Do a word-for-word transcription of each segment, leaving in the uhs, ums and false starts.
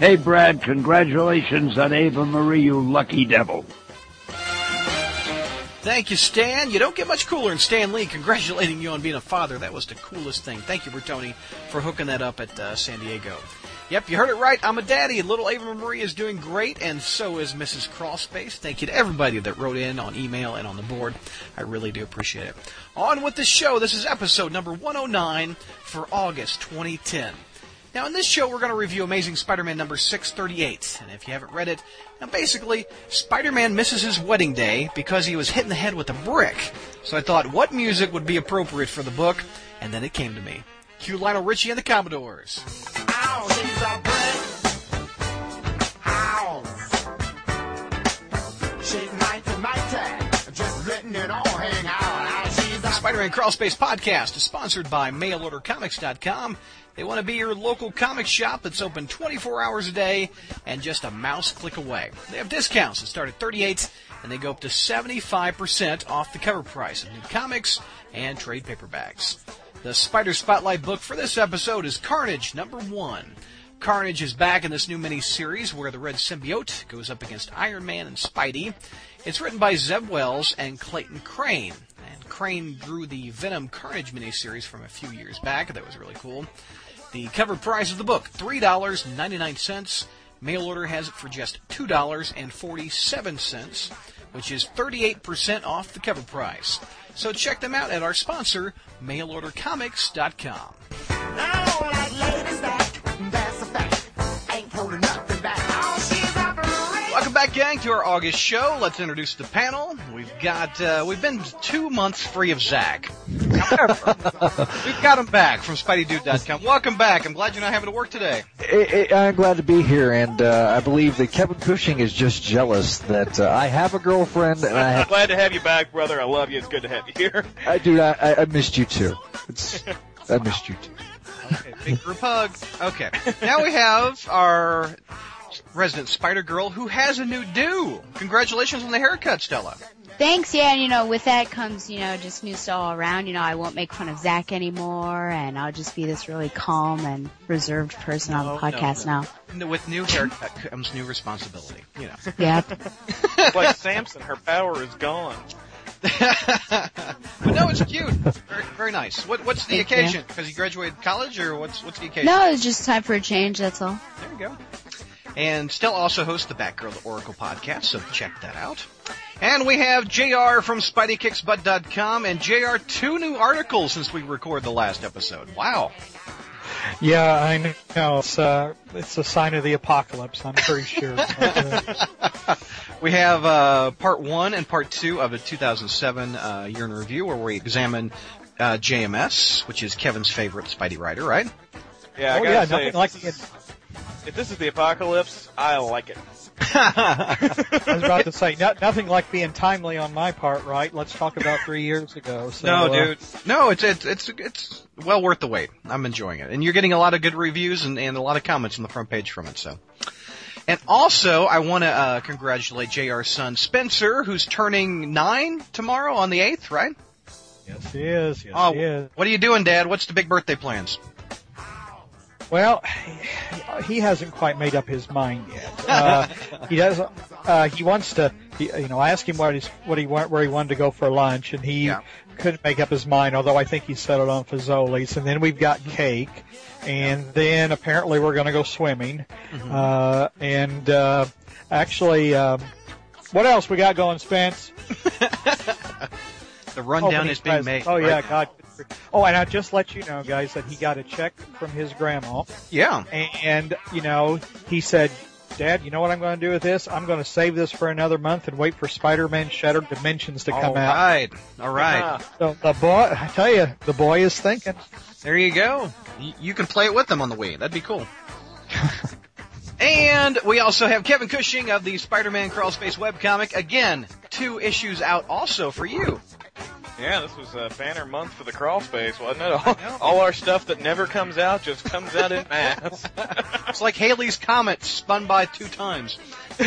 Hey, Brad, congratulations on Ava Marie, you lucky devil. Thank you, Stan. You don't get much cooler than Stan Lee congratulating you on being a father. That was the coolest thing. Thank you, Bertoni, for hooking that up at uh, San Diego. Yep, you heard it right. I'm a daddy. Little Ava Marie is doing great, and so is Missus Crossface. Thank you to everybody that wrote in on email and on the board. I really do appreciate it. On with the show. This is episode number one oh nine for August twenty ten. Now, in this show, we're going to review Amazing Spider-Man number six thirty-eight. And if you haven't read it, now basically, Spider-Man misses his wedding day because he was hit in the head with a brick. So I thought, what music would be appropriate for the book? And then it came to me. Cue Lionel Richie and the Commodores. Ow, she's a brick. Ow. She's mighty, mighty. Just letting it all hang out. Ow, she's a Spider-Man Crawl Space Podcast is sponsored by Mail Order Comics dot com. They want to be your local comic shop that's open twenty-four hours a day and just a mouse click away. They have discounts that start at thirty-eight and they go up to seventy-five percent off the cover price of new comics and trade paperbacks. The Spider Spotlight book for this episode is Carnage number one. Carnage is back in this new mini-series where the Red Symbiote goes up against Iron Man and Spidey. It's written by Zeb Wells and Clayton Crain. And Crain drew the Venom Carnage miniseries from a few years back. That was really cool. The cover price of the book, three dollars and ninety-nine cents. Mail order has it for just two dollars and forty-seven cents, which is thirty-eight percent off the cover price. So check them out at our sponsor, Mail Order Comics dot com. Welcome back, gang, to our August show. Let's introduce the panel. We've got, uh, we've been two months free of Zach. However, we've got him back from Spidey Dude dot com. Welcome back. I'm glad you're not having to work today. It, it, I'm glad to be here, and uh, I believe that Kevin Cushing is just jealous that uh, I have a girlfriend. And I'm I have... glad to have you back, brother. I love you. It's good to have you here. I do. I, I missed you, too. It's, I missed you, too. Okay, big group hug. Okay. Now we have our resident Spider-Girl who has a new do. Congratulations on the haircut, Stella. Thanks, yeah, and, you know, with that comes, you know, just new stuff all around. You know, I won't make fun of Zach anymore, and I'll just be this really calm and reserved person no, on the podcast no, no. now. No, with new haircut comes new responsibility, you know. Yeah. It's like Samson, her power is gone. But no, it's cute. Very, very nice. What, what's the Thank occasion? Because you. you graduated college, or what's, what's the occasion? No, it's just time for a change, that's all. There you go. And Stella also hosts the Batgirl the Oracle podcast, so check that out. And we have J R from Spidey Kicks Butt dot com, and J R, two new articles since we recorded the last episode. Wow. Yeah, I know. It's, uh, it's a sign of the apocalypse, I'm pretty sure. We have uh, part one and part two of the two thousand seven uh, Year in Review, where we examine uh, J M S, which is Kevin's favorite Spidey writer, right? Yeah, I oh, gotta yeah, say, nothing like it. If this is the apocalypse, I like it. I was about to say, no, nothing like being timely on my part, right? Let's talk about three years ago. So, no, dude. Uh, no, it's, it's it's it's well worth the wait. I'm enjoying it. And you're getting a lot of good reviews and, and a lot of comments on the front page from it. So, and also, I want to uh, congratulate J R's son, Spencer, who's turning nine tomorrow on the eighth, right? Yes, he is. Yes, oh, he is. What are you doing, Dad? What's the big birthday plans? Well, he hasn't quite made up his mind yet. Uh, he doesn't. Uh, he wants to. He, you know, I asked him what, he's, what he where he wanted to go for lunch, and he yeah. couldn't make up his mind. Although I think he settled on Fazoli's, and then we've got cake, and yeah. then apparently we're going to go swimming. Mm-hmm. Uh, and uh, actually, um, what else we got going, Spence? The rundown oh, is being made. Oh right yeah, now. God. Oh, and I just let you know, guys, that he got a check from his grandma. Yeah. And, you know, he said, Dad, you know what I'm going to do with this? I'm going to save this for another month and wait for Spider-Man Shattered Dimensions to come out. All right. All right. Yeah. So the boy, I tell you, the boy is thinking. There you go. You can play it with them on the Wii. That'd be cool. And we also have Kevin Cushing of the Spider-Man Crawl Space webcomic. Again, two issues out also for you. Yeah, this was a banner month for the crawl space, wasn't it? All, all our stuff that never comes out just comes out in mass. It's like Halley's Comet spun by two times. No,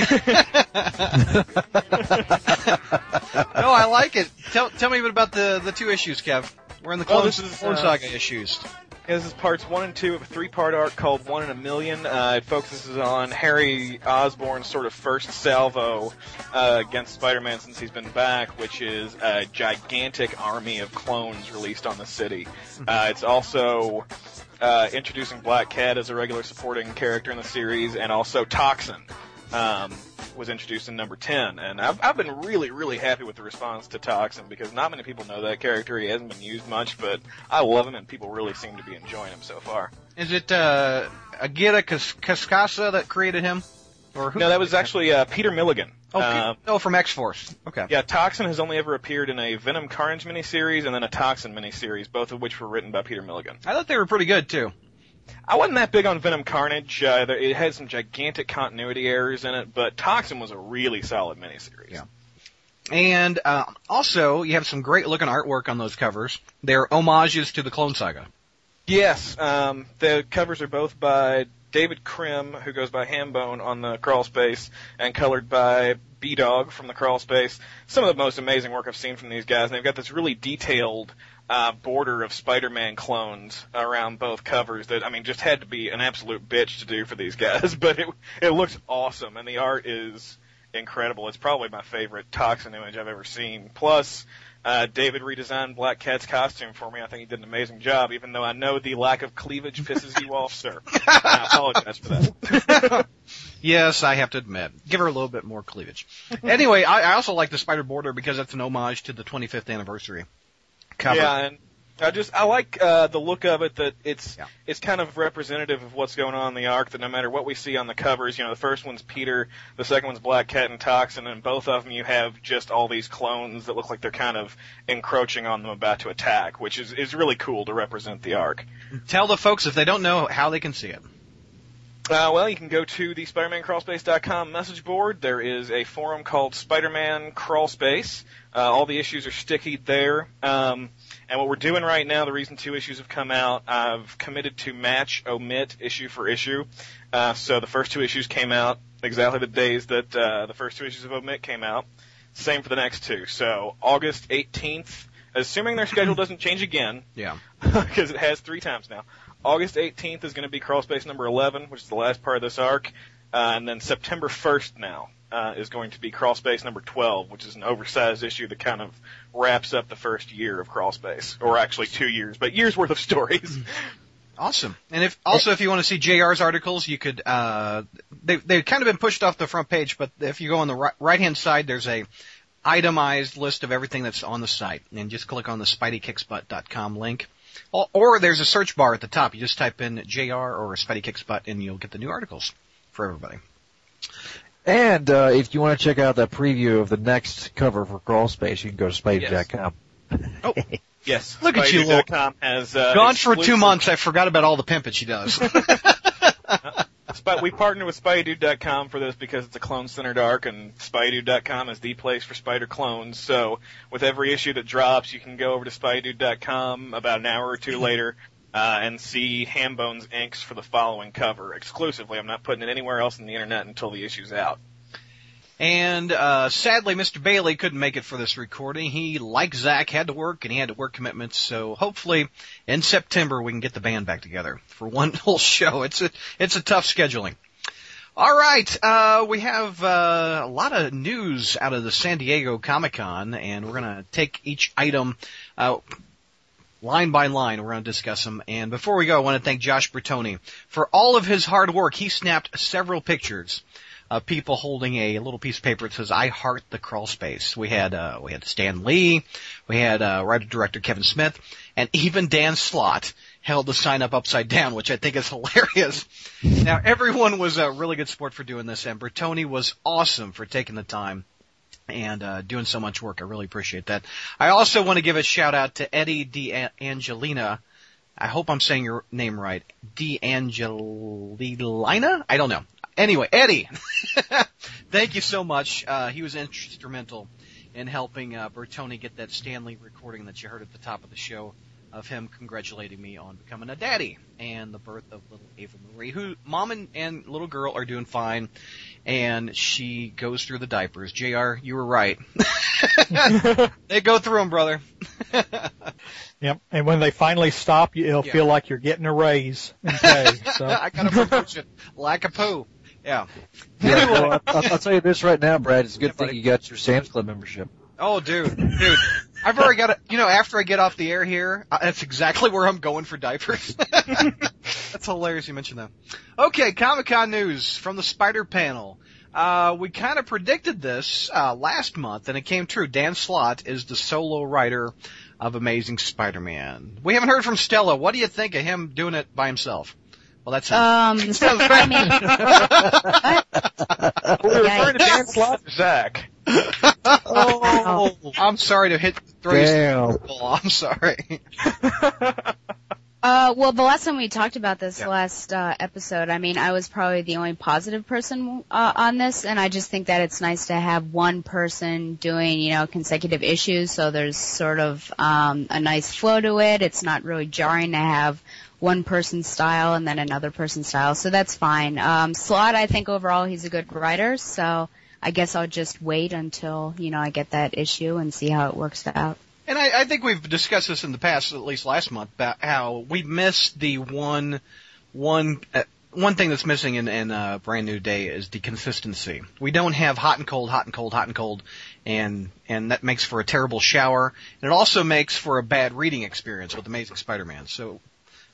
I like it. Tell, tell me a bit about the, the two issues, Kev. We're in the Clone well, Saga uh, issues. This is parts one and two of a three-part arc called One in a Million. Uh, it focuses on Harry Osborn's sort of first salvo uh, against Spider-Man since he's been back, which is a gigantic army of clones released on the city. Uh, it's also uh, introducing Black Cat as a regular supporting character in the series, and also Toxin um, was introduced in number ten. And I've, I've been really, really happy with the response to Toxin, because not many people know that character. He hasn't been used much, but I love him, and people really seem to be enjoying him so far. Is it uh, Aguirre Cascasa that created him? Or who? No, that was actually uh, Peter Milligan. Oh, uh, oh, from X-Force. Okay. Yeah, Toxin has only ever appeared in a Venom Carnage miniseries and then a Toxin miniseries, both of which were written by Peter Milligan. I thought they were pretty good, too. I wasn't that big on Venom Carnage. Uh, it had some gigantic continuity errors in it, but Toxin was a really solid miniseries. Yeah. And uh, also, you have some great-looking artwork on those covers. They're homages to the Clone Saga. Yes. Um, the covers are both by David Krim, who goes by Hambone on the Crawl Space, and colored by B-Dog from the Crawl Space. Some of the most amazing work I've seen from these guys, and they've got this really detailed uh, border of Spider-Man clones around both covers that, I mean, just had to be an absolute bitch to do for these guys, but it, it looks awesome, and the art is incredible. It's probably my favorite Toxin image I've ever seen. Plus, uh, David redesigned Black Cat's costume for me. I think he did an amazing job, even though I know the lack of cleavage pisses you off, sir. And I apologize for that. Yes, I have to admit. Give her a little bit more cleavage. Anyway, I, I also like the spider border because it's an homage to the twenty-fifth anniversary cover. Yeah, and I just, I like, uh, the look of it, that it's, yeah. it's kind of representative of what's going on in the arc, that no matter what we see on the covers, you know, the first one's Peter, the second one's Black Cat and Toxin, and both of them you have just all these clones that look like they're kind of encroaching on them, about to attack, which is, is really cool to represent the arc. Tell the folks, if they don't know, how they can see it. Uh, well, you can go to the Spider Man Crawl Space dot com message board. There is a forum called Spider-Man Crawl Space. Uh, all the issues are sticky there. Um, and what we're doing right now, the reason two issues have come out, I've committed to match, omit, issue for issue. Uh, so the first two issues came out exactly the days that uh, the first two issues of Omit came out. Same for the next two. So August eighteenth, assuming their schedule doesn't change again. Yeah. Because it has three times now. August eighteenth is going to be Crawl Space number eleven, which is the last part of this arc. Uh, and then September first now uh, is going to be Crawl Space number twelve, which is an oversized issue that kind of wraps up the first year of Crawl Space. Or actually two years, but years worth of stories. Awesome. And if also if you want to see J R's articles, you could uh, – they, they've kind of been pushed off the front page, but if you go on the right, right-hand side, there's a itemized list of everything that's on the site. And just click on the Spidey Kicks Butt dot com link. Or there's a search bar at the top. You just type in J R or Spidey Kicks Butt, and you'll get the new articles for everybody. And uh, if you want to check out that preview of the next cover for Crawl Space, you can go to Spidey dot com. Yes. Oh, yes. Look at you, Spidey dot com has uh, gone for two months. I forgot about all the pimping she does. We partnered with Spidey Dude dot com for this because it's a clone-centered arc, and Spidey Dude dot com is the place for spider clones. So with every issue that drops, you can go over to Spidey Dude dot com about an hour or two later uh, and see Hambone's inks for the following cover exclusively. I'm not putting it anywhere else on the Internet until the issue's out. And uh, sadly, Mister Bailey couldn't make it for this recording. He, like Zach, had to work, and he had to work commitments. So hopefully in September we can get the band back together for one whole show. It's a, it's a tough scheduling. All right, uh, we have uh, a lot of news out of the San Diego Comic-Con, and we're going to take each item uh, line by line. We're going to discuss them. And before we go, I want to thank Josh Bertoni for all of his hard work. He snapped several pictures. Uh, people holding a little piece of paper that says, I heart the crawl space. We had, uh, we had Stan Lee, we had, uh, writer-director Kevin Smith, and even Dan Slott held the sign up upside down, which I think is hilarious. Now, everyone was a really good sport for doing this, and Bertoni was awesome for taking the time and, uh, doing so much work. I really appreciate that. I also want to give a shout out to Eddie DeAngelina. I hope I'm saying your name right. DeAngelina? I don't know. Anyway, Eddie, thank you so much. Uh, he was instrumental in helping uh, Bertoni get that Stan Lee recording that you heard at the top of the show of him congratulating me on becoming a daddy and the birth of little Ava Marie, who mom and, and little girl are doing fine, and she goes through the diapers. J R, you were right. They go through them, brother. Yep. And when they finally stop, you'll yeah. feel like you're getting a raise and pay. So. I got a promotion. Like a poo. Yeah. yeah well, I'll, I'll tell you this right now, Brad. It's a good yeah, thing buddy. you got your Sam's Club membership. Oh, dude. Dude. I've already got it. You know, after I get off the air here, uh, that's exactly where I'm going for diapers. That's hilarious you mentioned that. Okay, Comic-Con news from the Spider Panel. Uh, we kind of predicted this uh, last month, and it came true. Dan Slott is the solo writer of Amazing Spider-Man. We haven't heard from Stella. What do you think of him doing it by himself? Well, that's him. Um, so, I mean, what? We're referring to Dan Slott or Zach? Oh, I'm sorry to hit three. Damn. I'm sorry. Uh, well, the last time we talked about this yeah. last uh, episode, I mean, I was probably the only positive person uh, on this, and I just think that it's nice to have one person doing, you know, consecutive issues, so there's sort of um, a nice flow to it. It's not really jarring to have one person's style and then another person's style, so that's fine. Um, Slott, I think overall he's a good writer, so I guess I'll just wait until, you know, I get that issue and see how it works out. And I, I think we've discussed this in the past, at least last month, about how we missed the one, one, uh, one thing that's missing in, in uh, Brand New Day is the consistency. We don't have hot and cold, hot and cold, hot and cold, and and that makes for a terrible shower, and it also makes for a bad reading experience with Amazing Spider-Man. So,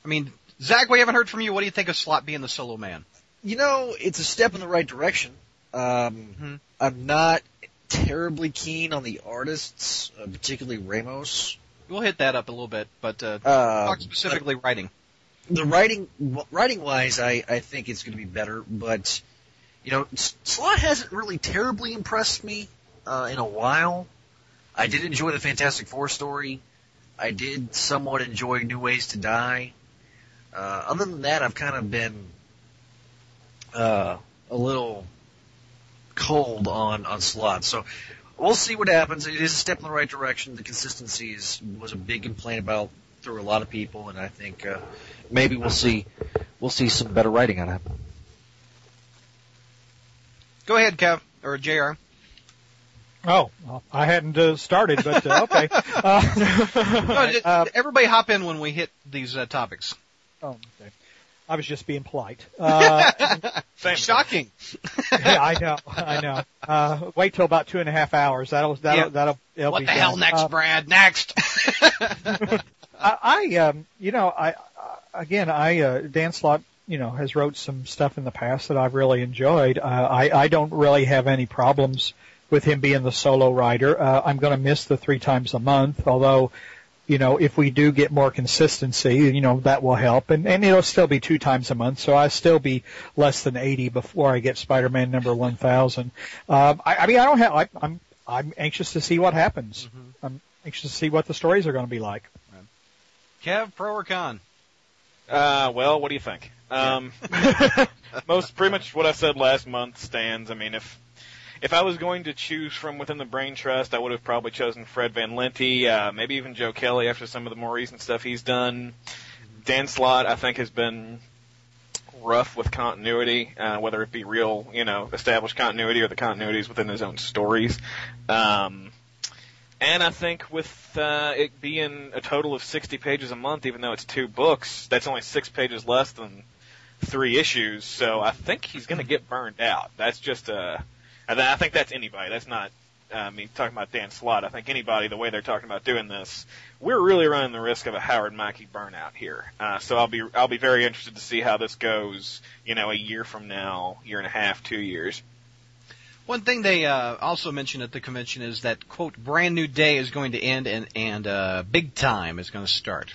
I mean, Zach, we haven't heard from you. What do you think of Slott being the solo man? You know, it's a step in the right direction. Um, mm-hmm. I'm not terribly keen on the artists, uh, particularly Ramos. We'll hit that up a little bit, but uh, uh talk specifically uh, writing. The writing, writing wise, I, I think it's going to be better, but you know, Slott hasn't really terribly impressed me uh, in a while. I did enjoy the Fantastic Four story. I did somewhat enjoy New Ways to Die. Uh, other than that, I've kind of been uh, a little cold on, on Slott. So we'll see what happens. It is a step in the right direction. The consistency is, was a big complaint about through a lot of people, and I think uh, maybe we'll see we'll see some better writing on it. Go ahead, Kev, or J R. Oh, well, I hadn't uh, started, but uh, okay. Uh, no, just, uh, everybody hop in when we hit these uh, topics. Oh, okay. I was just being polite. Uh, Shocking. Yeah, I know. I know. Uh, wait till about two and a half hours. That'll that'll yeah. that'll. It'll what be the done. hell next, uh, Brad? Next. I, I um, you know, I uh, again, I uh, Dan Slott, you know, has wrote some stuff in the past that I've really enjoyed. Uh, I I don't really have any problems with him being the solo writer. Uh, I'm going to miss the three times a month, although. You know, if we do get more consistency, you know, that will help. And, and it'll still be two times a month, so I'll still be less than eighty before I get Spider-Man number one thousand. Um, I, I mean, I don't have, I, I'm, I'm anxious to see what happens. Mm-hmm. I'm anxious to see what the stories are going to be like. Right. Kev, pro or con? Uh, well, what do you think? Um, most, pretty much what I said last month stands. I mean, if, If I was going to choose from within the Brain Trust, I would have probably chosen Fred Van Lente, uh, maybe even Joe Kelly after some of the more recent stuff he's done. Dan Slott, I think, has been rough with continuity, uh, whether it be real, you know, established continuity or the continuities within his own stories. Um, and I think with uh, it being a total of sixty pages a month, even though it's two books, that's only six pages less than three issues. So I think he's going to get burned out. That's just a... And I think that's anybody. That's not uh, me talking about Dan Slott. I think anybody, the way they're talking about doing this, we're really running the risk of a Howard Mackey burnout here. Uh, so I'll be I'll be very interested to see how this goes, you know, a year from now, year and a half, two years. One thing they uh, also mentioned at the convention is that, quote, Brand New Day is going to end and, and uh, Big Time is going to start,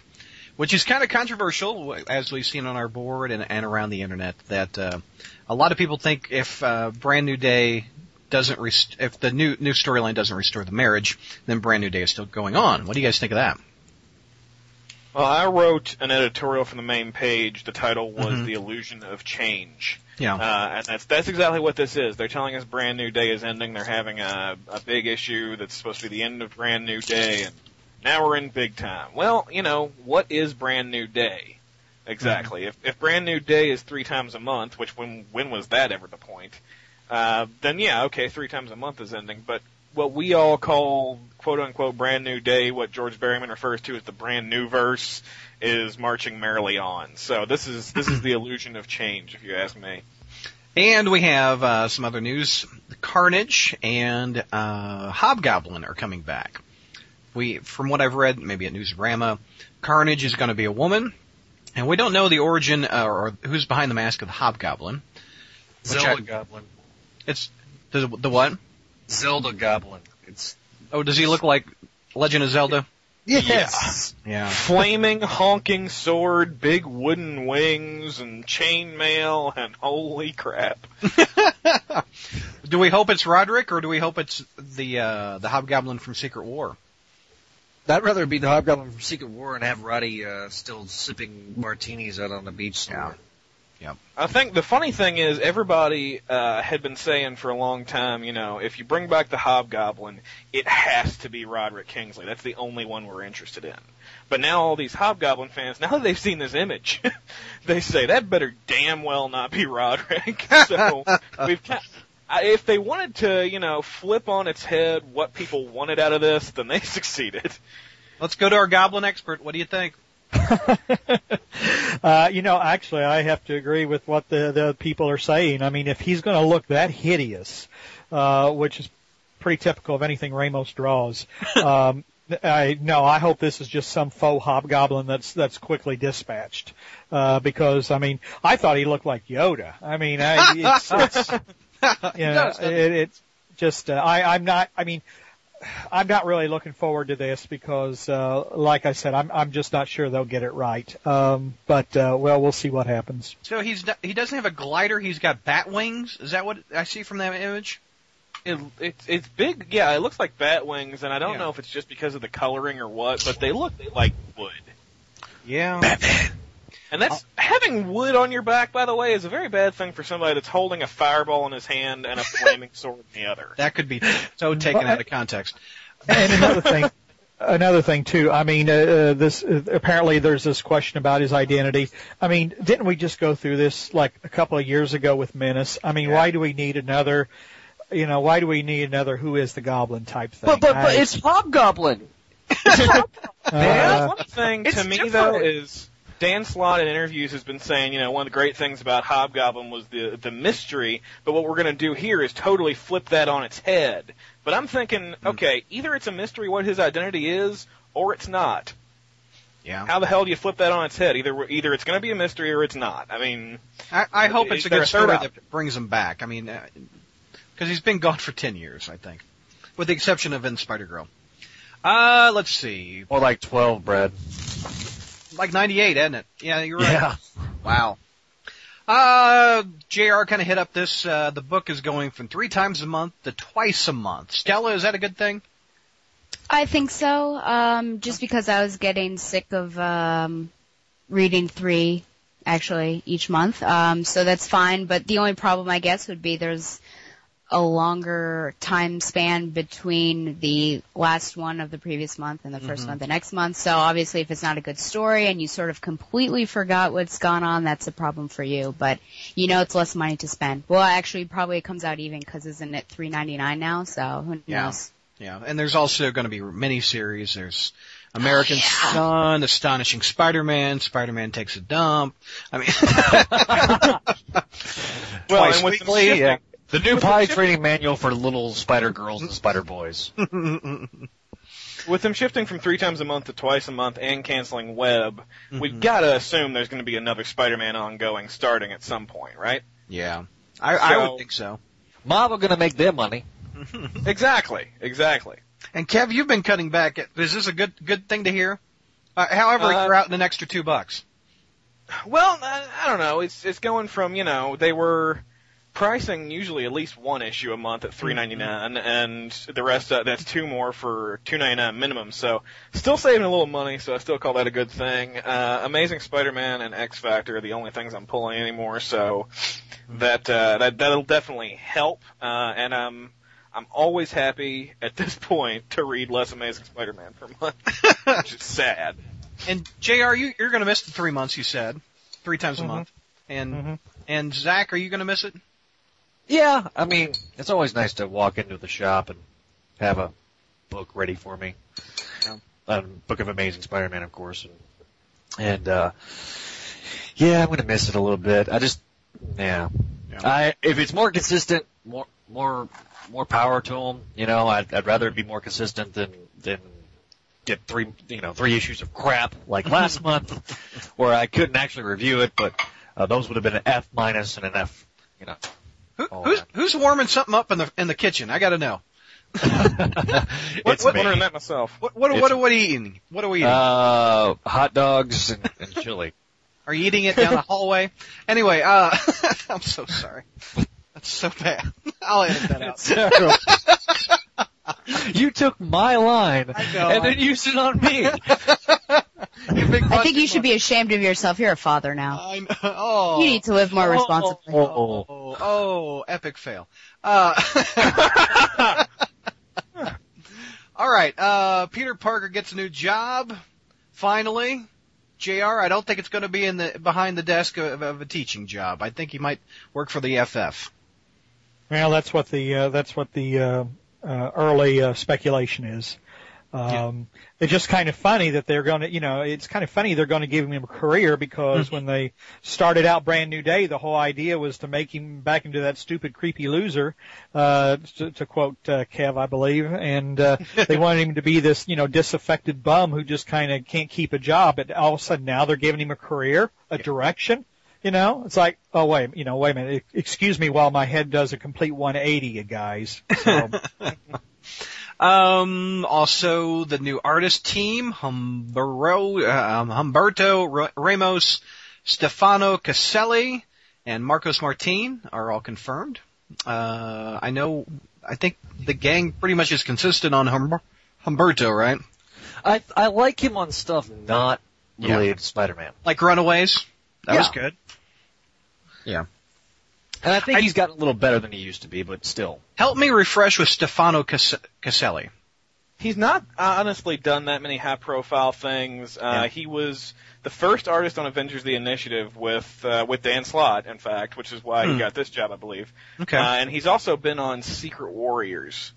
which is kind of controversial, as we've seen on our board and, and around the Internet, that uh, a lot of people think if uh, Brand New Day – doesn't rest- if the new new storyline doesn't restore the marriage, then Brand New Day is still going on. What do you guys think of that? Well, I wrote an editorial from the main page. The title was mm-hmm. The Illusion of Change. Yeah, uh, and that's that's exactly what this is. They're telling us Brand New Day is ending. They're having a a big issue that's supposed to be the end of Brand New Day, and now we're in Big Time. Well, you know, what is Brand New Day exactly? Mm-hmm. If if Brand New Day is three times a month, which when when was that ever the point? Uh, then yeah, okay, three times a month is ending, but what we all call quote-unquote Brand New Day, what George Berryman refers to as the Brand New Verse, is marching merrily on. So this is this is the illusion of change, if you ask me. And we have uh, some other news. Carnage and uh, Hobgoblin are coming back. We, from what I've read, maybe at Newsarama, Carnage is going to be a woman, and we don't know the origin uh, or who's behind the mask of the Hobgoblin. Zelda I, Goblin. It's the, the what? Zelda Goblin. It's. Oh, does he look like Legend of Zelda? Yes. Yeah. Flaming, honking sword, big wooden wings, and chainmail, and holy crap. Do we hope it's Roderick, or do we hope it's the uh, the Hobgoblin from Secret War? I'd rather be the Hobgoblin from Secret War and have Roddy uh, still sipping martinis out on the beach somewhere. Yeah. Yep. I think the funny thing is everybody uh, had been saying for a long time, you know, if you bring back the Hobgoblin, it has to be Roderick Kingsley. That's the only one we're interested in. But now all these Hobgoblin fans, now that they've seen this image, they say, that better damn well not be Roderick. So we've got... If they wanted to, you know, flip on its head what people wanted out of this, then they succeeded. Let's go to our goblin expert. What do you think? uh, you know, actually, I have to agree with what the, the people are saying. I mean, if he's going to look that hideous, uh, which is pretty typical of anything Ramos draws, um, I, no, I hope this is just some faux Hobgoblin that's that's quickly dispatched. Uh, because, I mean, I thought he looked like Yoda. I mean, I, it's... it's yeah, you know, it, it's just uh, I, I'm not. I mean, I'm not really looking forward to this because, uh, like I said, I'm I'm just not sure they'll get it right. Um, but uh, well, we'll see what happens. So he's he doesn't have a glider. He's got bat wings. Is that what I see from that image? It, it's it's big. Yeah, it looks like bat wings, and I don't yeah. know if it's just because of the coloring or what, but they look like wood. Yeah. Batman. And that's, having wood on your back, by the way, is a very bad thing for somebody that's holding a fireball in his hand and a flaming sword in the other. That could be so taken but, out of context. And another thing, another thing too, I mean, uh, this, uh, apparently there's this question about his identity. I mean, didn't we just go through this like a couple of years ago with Menace? I mean, yeah. why do we need another, you know, why do we need another who is the goblin type thing? But, but, I, but it's Hobgoblin. Hobgoblin. Uh, one thing to me different. though is, Dan Slott in interviews has been saying, you know, one of the great things about Hobgoblin was the the mystery, but what we're going to do here is totally flip that on its head. But I'm thinking, okay, either it's a mystery what his identity is, or it's not. Yeah. How the hell do you flip that on its head? Either either it's going to be a mystery or it's not. I mean, I, I hope it's a good story that brings him back. I mean, because uh, he's been gone for ten years, I think, with the exception of in Spider-Girl. Uh, let's see. Or like twelve, Brad. Like ninety-eight, isn't it? Yeah, you're right. Yeah. Wow. Uh, J R kind of hit up this. Uh, the book is going from three times a month to twice a month. Stella, is that a good thing? I think so. Um, just because I was getting sick of um, reading three, actually, each month. Um, so that's fine. But the only problem, I guess, would be there's a longer time span between the last one of the previous month and the first mm-hmm. one the next month. So obviously if it's not a good story and you sort of completely forgot what's gone on, that's a problem for you. But you know it's less money to spend. Well, actually probably it comes out even because isn't it three ninety-nine now? So who yeah. knows? Yeah, and there's also going to be miniseries. There's American oh, yeah. Son, Astonishing Spider-Man, Spider-Man Takes a Dump. I mean, well, and weekly, yeah. The new Pie Training Manual for little spider girls and spider boys. With them shifting from three times a month to twice a month and canceling Web, mm-hmm. we've got to assume there's going to be another Spider-Man ongoing starting at some point, right? Yeah. I, so, I would think so. Mob are going to make their money. Exactly. Exactly. And, Kev, you've been cutting back. At, is this a good good thing to hear? Uh, however, uh, you're out in an extra two bucks. Well, I, I don't know. It's It's going from, you know, they were... pricing usually at least one issue a month at three ninety-nine, and the rest uh, that's two more for two ninety-nine minimum. So still saving a little money, so I still call that a good thing. Uh, Amazing Spider-Man and X Factor are the only things I'm pulling anymore, so that uh, that that'll definitely help. Uh, and I'm I'm always happy at this point to read less Amazing Spider-Man per month, which is sad. And J R, you you're gonna miss the three months you said, three times mm-hmm. a month. And mm-hmm. and Zach, are you gonna miss it? Yeah, I mean, it's always nice to walk into the shop and have a book ready for me. Yeah. Um, book of Amazing Spider-Man, of course. And, and uh, yeah, I'm going to miss it a little bit. I just, yeah. yeah. I If it's more consistent, more more more power to them. You know, I'd, I'd rather it be more consistent than, than get three, you know, three issues of crap like last month where I couldn't actually review it, but uh, those would have been an F minus and an F, you know. Who, who's, who's warming something up in the in the kitchen? I got to know. what, what, wondering that myself. What what, what are we eating? What are we eating? Uh, hot dogs and, and chili. Are you eating it down the hallway? Anyway, uh, I'm so sorry. That's so bad. I'll edit that out. It's terrible. You took my line I know, and I then know. used it on me. I think you should be ashamed of yourself. You're a father now. I know. Oh. You need to live more responsibly. Oh, oh, oh, oh. Epic fail. Uh, All right. Uh, Peter Parker gets a new job. Finally, J R. I don't think it's going to be in the behind the desk of, of a teaching job. I think he might work for the F F. Well, that's what the uh, that's what the uh, uh, early uh, speculation is. Um, yeah. It's just kind of funny that they're going to, you know, it's kind of funny they're going to give him a career because mm-hmm. when they started out Brand New Day, the whole idea was to make him back into that stupid, creepy loser, uh, to, to quote, uh, Kev, I believe. And, uh, they wanted him to be this, you know, disaffected bum who just kind of can't keep a job. But all of a sudden now they're giving him a career, a yeah. direction. You know, it's like, oh, wait, you know, wait a minute. Excuse me while my head does a complete one eighty, you guys. So. Um, also the new artist team, Humberto, uh, Humberto Ramos, Stefano Caselli, and Marcos Martin are all confirmed. Uh, I know, I think the gang pretty much is consistent on Humber- Humberto, right? I, I like him on stuff not related yeah. to Spider-Man. Like Runaways? That yeah. was good. Yeah. And I think I, he's gotten a little better than he used to be, but still. Help me refresh with Stefano Cas- Caselli. He's not honestly done that many high-profile things. Uh, yeah. He was the first artist on Avengers: The Initiative with uh, with Dan Slott, in fact, which is why mm. he got this job, I believe. Okay. Uh, and he's also been on Secret Warriors.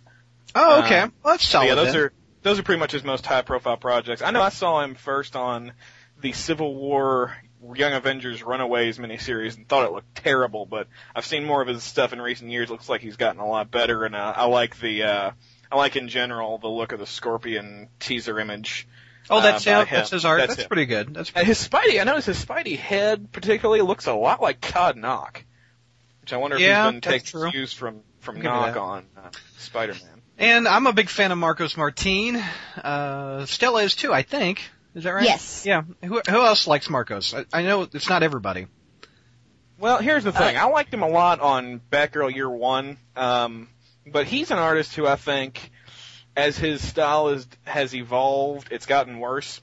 Oh, okay. Um, well, that's solid. Yeah, those then. are those are pretty much his most high-profile projects. I know I saw him first on the Civil War Young Avengers Runaways miniseries and thought it looked terrible, but I've seen more of his stuff in recent years. It looks like he's gotten a lot better, and uh, I like the, uh, I like in general the look of the Scorpion teaser image. Oh, that's uh, him. That's his art. That's, that's pretty good. That's pretty his Spidey. I noticed his Spidey head particularly looks a lot like Todd Knock, which I wonder yeah, if he's been taking cues from from Knock on uh, Spider-Man. And I'm a big fan of Marcos Martin. Uh, Stella is too, I think. Is that right? Yes. Yeah. Who, who else likes Marcos? I, I know it's not everybody. Well, here's the thing. Uh, I liked him a lot on Batgirl Year One, um, but he's an artist who I think, as his style is, has evolved, it's gotten worse.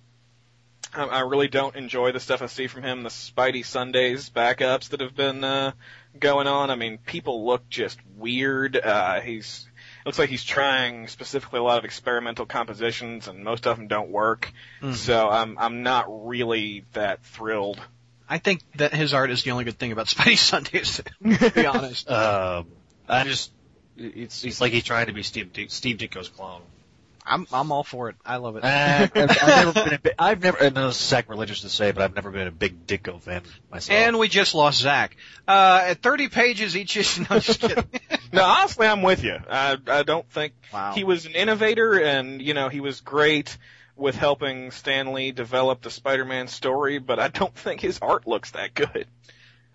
Um, I really don't enjoy the stuff I see from him, the Spidey Sundays backups that have been uh, going on. I mean, people look just weird. Uh, he's Looks like he's trying specifically a lot of experimental compositions, and most of them don't work. Mm. So I'm I'm not really that thrilled. I think that his art is the only good thing about Spidey Sundays, to be honest. Um, I just it's it's like he's trying to be Steve Steve Ditko's clone. I'm I'm all for it. I love it. Uh, I've, I've never been. A, I've never. I know it's sacrilegious to say, but I've never been a big Ditko fan myself. And we just lost Zach. Uh, at thirty pages each issue. No, I'm just kidding. No, honestly, I'm with you. I I don't think wow. he was an innovator, and you know he was great with helping Stan Lee develop the Spider-Man story. But I don't think his art looks that good.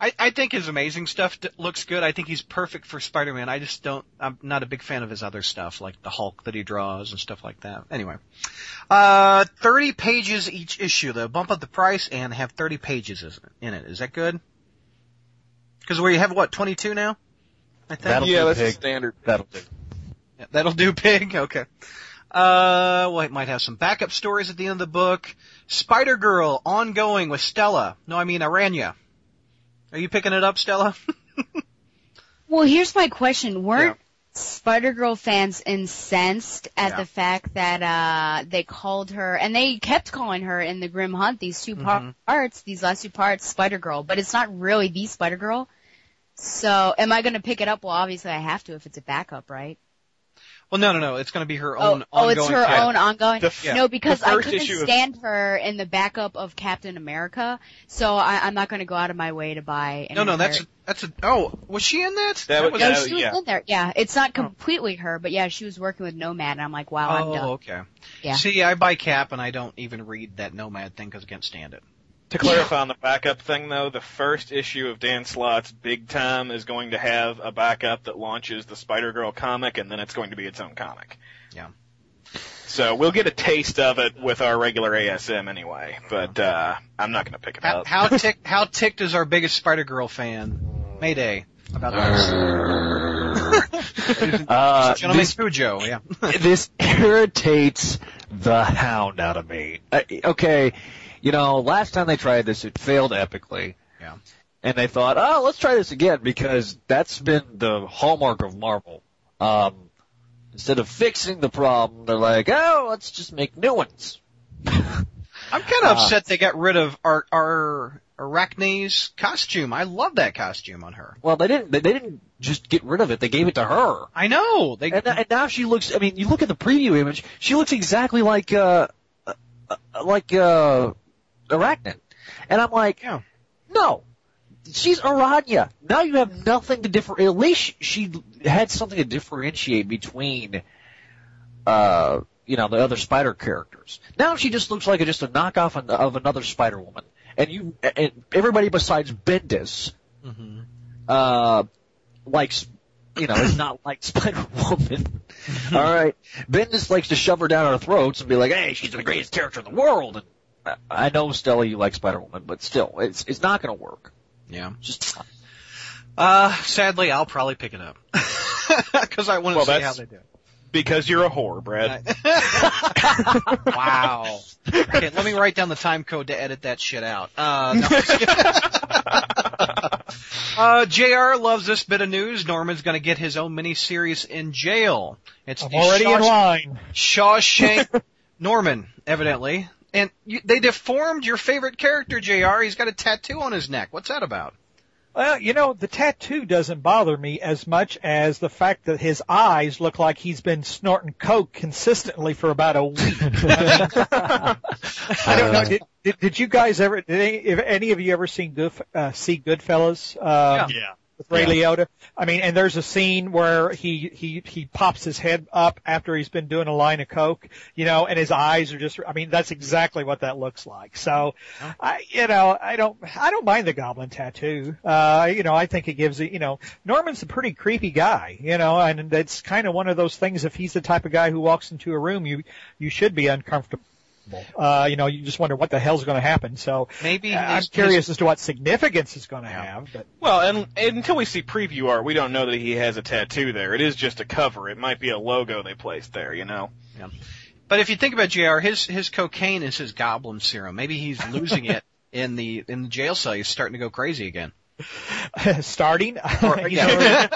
I, I think his amazing stuff d- looks good. I think he's perfect for Spider-Man. I just don't, I'm not a big fan of his other stuff, like the Hulk that he draws and stuff like that. Anyway, uh, thirty pages each issue, though. Bump up the price and have thirty pages in it. Is that good? Because we have, what, twenty-two now? I think. That'll yeah, do that's pig. standard. That'll do. Yeah, that'll do, pig? Okay. Uh, well, it might have some backup stories at the end of the book. Spider-Girl, ongoing with Stella. No, I mean Araña. Are you picking it up, Stella? Well, here's my question. Weren't yeah. Spider-Girl fans incensed at yeah. the fact that uh they called her, and they kept calling her in the Grim Hunt, these two mm-hmm. parts, these last two parts, Spider-Girl, but it's not really the Spider-Girl. So am I going to pick it up? Well, obviously I have to if it's a backup, right? Well, no, no, no. It's going to be her own oh, ongoing. Oh, it's her yeah. own ongoing? The, yeah. No, because I couldn't stand of... her in the backup of Captain America, so I, I'm not going to go out of my way to buy an No, no, that's a, that's a... Oh, was she in that? that, that was, no, that, she was yeah. in there. Yeah, it's not completely her, but yeah, she was working with Nomad, and I'm like, wow, oh, I'm done. Oh, okay. Yeah. See, I buy Cap, and I don't even read that Nomad thing because I can't stand it. To clarify yeah. on the backup thing, though, the first issue of Dan Slott's Big Time is going to have a backup that launches the Spider-Girl comic, and then it's going to be its own comic. Yeah. So we'll get a taste of it with our regular A S M anyway, but uh I'm not going to pick it how, up. How ticked, how ticked is our biggest Spider-Girl fan, Mayday, about that? uh, this, Cujo, yeah. This irritates the hound out of me. Uh, okay. You know, last time they tried this, it failed epically. Yeah. And they thought, oh, let's try this again, because that's been the hallmark of Marvel. Um, instead of fixing the problem, they're like, oh, let's just make new ones. I'm kind of uh, upset they got rid of our, our Arachne's costume. I love that costume on her. Well, they didn't, they, they didn't just get rid of it. They gave it to her. I know. They, and, and now she looks, I mean, you look at the preview image, she looks exactly like, uh, uh like, uh, Arachnid. And I'm like, yeah. no, she's Araña. Now you have nothing to differ. At least she had something to differentiate between, uh, you know, the other spider characters. Now she just looks like a, just a knockoff of, of another Spider Woman. And you, and everybody besides Bendis, mm-hmm. uh, likes, you know, is not like Spider Woman. All right. Bendis likes to shove her down our throats and be like, hey, she's the greatest character in the world. And, I know, Stella, you like Spider-Woman, but still, it's it's not going to work. Yeah. Just not. Uh, sadly, I'll probably pick it up. Because I want to well, see how they do it. Because you're a whore, Brad. Wow. Okay, let me write down the time code to edit that shit out. Uh, no. uh, J R loves this bit of news. Norman's going to get his own miniseries in jail. It's I'm already Shawsh- in line. Shawshank Norman, evidently. And you, they deformed your favorite character, J R. He's got a tattoo on his neck. What's that about? Well, you know, the tattoo doesn't bother me as much as the fact that his eyes look like he's been snorting coke consistently for about a week. I don't know. Did, did, did you guys ever? Did any, if any of you ever seen Good, uh, see Goodfellas? Um, yeah. yeah. With Ray yeah. Liotta. I mean, and there's a scene where he, he, he pops his head up after he's been doing a line of coke, you know, and his eyes are just, I mean, that's exactly what that looks like. So, huh? I, you know, I don't, I don't mind the goblin tattoo. Uh, you know, I think it gives it, you know, Norman's a pretty creepy guy, you know, and that's kind of one of those things. If he's the type of guy who walks into a room, you, you should be uncomfortable. Uh, you know, you just wonder what the hell's going to happen. So maybe uh, I'm curious his... as to what significance it's going to have. But. Well, and, and until we see preview art, we don't know that he has a tattoo there. It is just a cover. It might be a logo they placed there, you know. Yeah. But if you think about J R, his his cocaine is his goblin serum. Maybe he's losing it in the in the jail cell. He's starting to go crazy again. Starting, or, he's, yeah. already,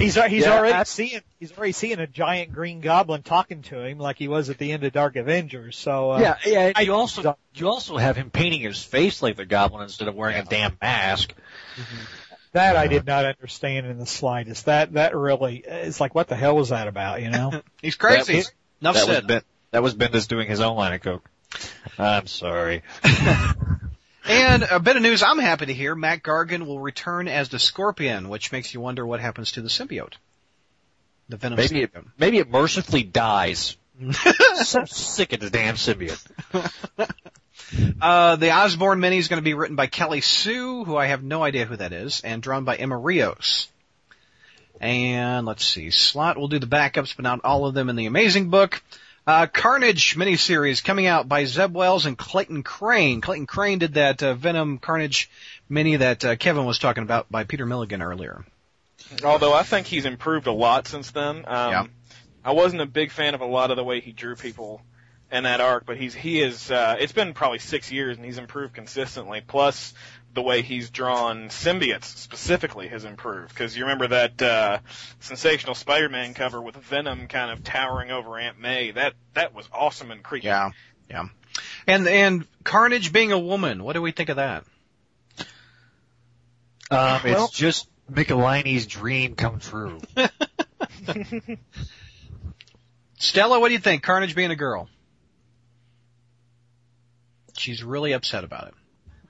he's, he's yeah, already I, seeing he's already seeing a giant green goblin talking to him like he was at the end of Dark Avengers. So uh, yeah, yeah. I, you also you also have him painting his face like the goblin instead of wearing yeah. a damn mask. Mm-hmm. That yeah. I did not understand in the slightest. That that really it's like what the hell was that about? You know, he's crazy. That was, that, was ben, that was Bendis doing his own line of coke. I'm sorry. And a bit of news I'm happy to hear, Matt Gargan will return as the Scorpion, which makes you wonder what happens to the symbiote. The Venom maybe symbiote. It, maybe it mercifully dies. So sick of the damn symbiote. uh, the Osborn mini is going to be written by Kelly Sue, who I have no idea who that is, and drawn by Emma Rios. And let's see, Slott will do the backups, but not all of them in the Amazing book. Uh, Carnage miniseries coming out by Zeb Wells and Clayton Crain. Clayton Crain did that uh, Venom Carnage mini that uh, Kevin was talking about by Peter Milligan earlier. Although I think he's improved a lot since then. Um, yeah. I wasn't a big fan of a lot of the way he drew people in that arc, but he's he is uh, it's been probably six years and he's improved consistently. Plus, the way he's drawn symbiotes specifically has improved, because you remember that uh, Sensational Spider-Man cover with Venom kind of towering over Aunt May. That that was awesome and creepy. Yeah, yeah. And and Carnage being a woman, what do we think of that? Um, it's well, just Michelinie's dream come true. Stella, what do you think? Carnage being a girl. She's really upset about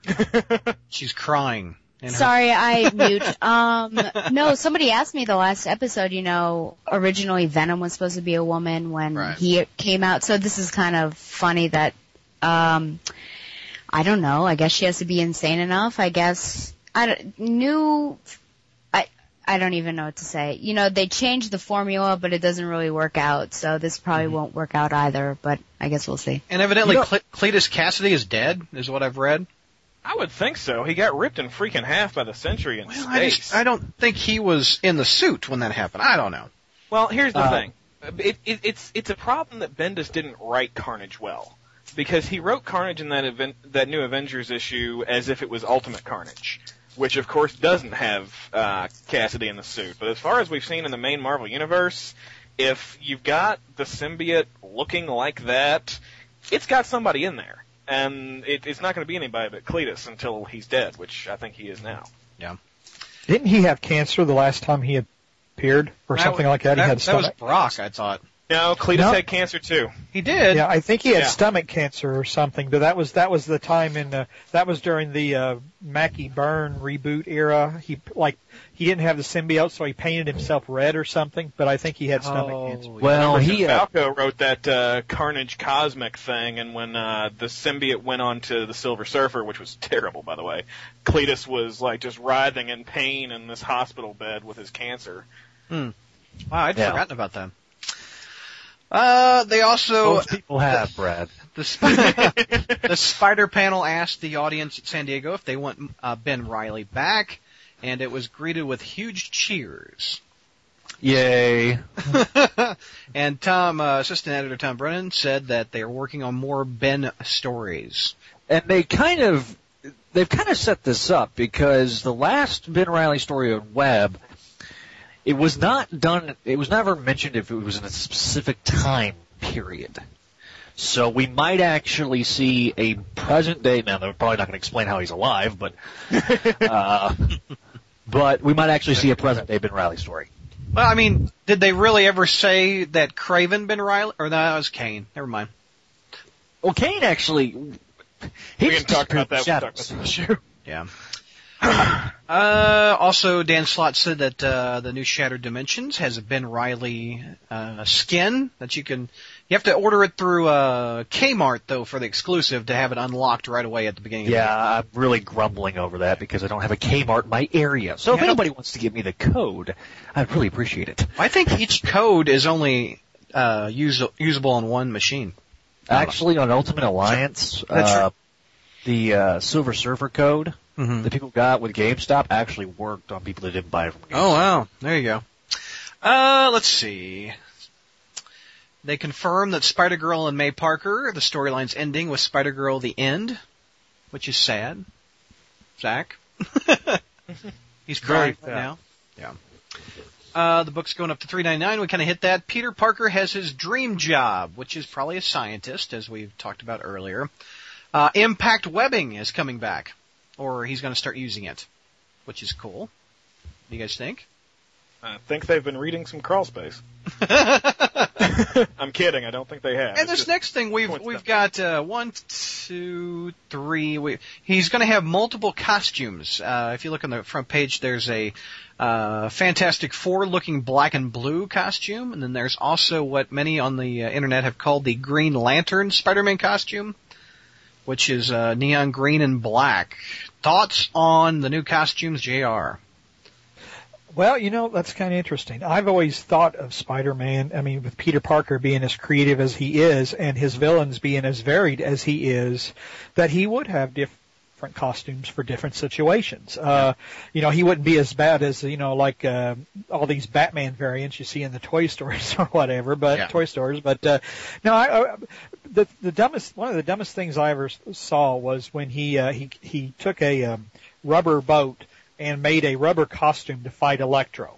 it. She's crying. Sorry, I mute. Um, no, somebody asked me the last episode, you know, originally Venom was supposed to be a woman when right. he came out. So this is kind of funny that, um, I don't know. I guess she has to be insane enough. I guess I don't, new. I, I don't even know what to say. You know, they changed the formula, but it doesn't really work out. So this probably mm-hmm. won't work out either, but I guess we'll see. And evidently Cle- Cletus Cassidy is dead, is what I've read. I would think so. He got ripped in freaking half by the Sentry in well, space. I, just, I don't think he was in the suit when that happened. I don't know. Well, here's the uh, thing. It, it, it's it's a problem that Bendis didn't write Carnage well, because he wrote Carnage in that event, that new Avengers issue as if it was Ultimate Carnage, which of course doesn't have uh, Cassidy in the suit. But as far as we've seen in the main Marvel Universe, if you've got the symbiote looking like that, it's got somebody in there. And it, it's not going to be anybody but Cletus until he's dead, which I think he is now. Yeah. Didn't he have cancer the last time he appeared or that something was, like that? That, he had that was Brock, I thought. No, Cletus no. had cancer too. He did. Yeah, I think he had yeah. stomach cancer or something. But that was that was the time in the that was during the uh, Mackie Byrne reboot era. He like he didn't have the symbiote, so he painted himself red or something. But I think he had stomach oh, cancer. Well, he Falco uh, wrote that uh, Carnage Cosmic thing, and when uh, the symbiote went on to the Silver Surfer, which was terrible, by the way, Cletus was like just writhing in pain in this hospital bed with his cancer. Hmm. Wow, I'd yeah. forgotten about that. Uh, they also... Most people have, the, Brad. The, the Spider Panel asked the audience at San Diego if they want uh, Ben Reilly back, and it was greeted with huge cheers. Yay. And Tom, uh, Assistant Editor Tom Brennan, said that they are working on more Ben stories. And they kind of... They've kind of set this up, because the last Ben Reilly story on Webb... It was not done, it was never mentioned if it was in a specific time period. So we might actually see a present day, now they're probably not going to explain how he's alive, but, uh, but we might actually see a present day Ben Reilly story. Well, I mean, did they really ever say that Craven Ben Reilly, or no, that was Kane, never mind. Well, Kane actually, he just disappeared about that. Shadows. We'll talk about that. Yeah. Uh, also, Dan Slott said that uh, the new Shattered Dimensions has a Ben Reilly uh, skin that you can. You have to order it through uh, Kmart though for the exclusive to have it unlocked right away at the beginning. Yeah, of the I'm really grumbling over that because I don't have a Kmart in my area. So yeah, if anybody wants to give me the code, I'd really appreciate it. I think each code is only uh, use, usable on one machine. Actually, on Ultimate Alliance, uh, the uh, Silver Surfer code. Mm-hmm. The people got with GameStop actually worked on people that didn't buy it from GameStop. Oh, wow. There you go. Uh, let's see. They confirm that Spider-Girl and May Parker, the storyline's ending with Spider-Girl the end, which is sad. Zach. He's crying right now. Yeah. Uh, the book's going up to three ninety-nine. We kind of hit that. Peter Parker has his dream job, which is probably a scientist, as we've talked about earlier. Uh, Impact Webbing is coming back. Or he's going to start using it, which is cool. What do you guys think? I think they've been reading some crawl space. I'm kidding. I don't think they have. And it's this next thing, we've we've stuff. got uh, one, two, three. We, he's going to have multiple costumes. Uh, if you look on the front page, there's a uh, Fantastic Four-looking black and blue costume. And then there's also what many on the uh, Internet have called the Green Lantern Spider-Man costume, which is uh, neon green and black. Thoughts on the new costumes, J R? Well, you know, that's kind of interesting. I've always thought of Spider-Man, I mean, with Peter Parker being as creative as he is and his villains being as varied as he is, that he would have different costumes for different situations. Uh, you know, he wouldn't be as bad as, you know, like, uh, all these Batman variants you see in the Toy Stories or whatever, but yeah. Toy Stores, but, uh, no, I, I, the, the dumbest, one of the dumbest things I ever saw was when he, uh, he, he took a, um, rubber boat and made a rubber costume to fight Electro.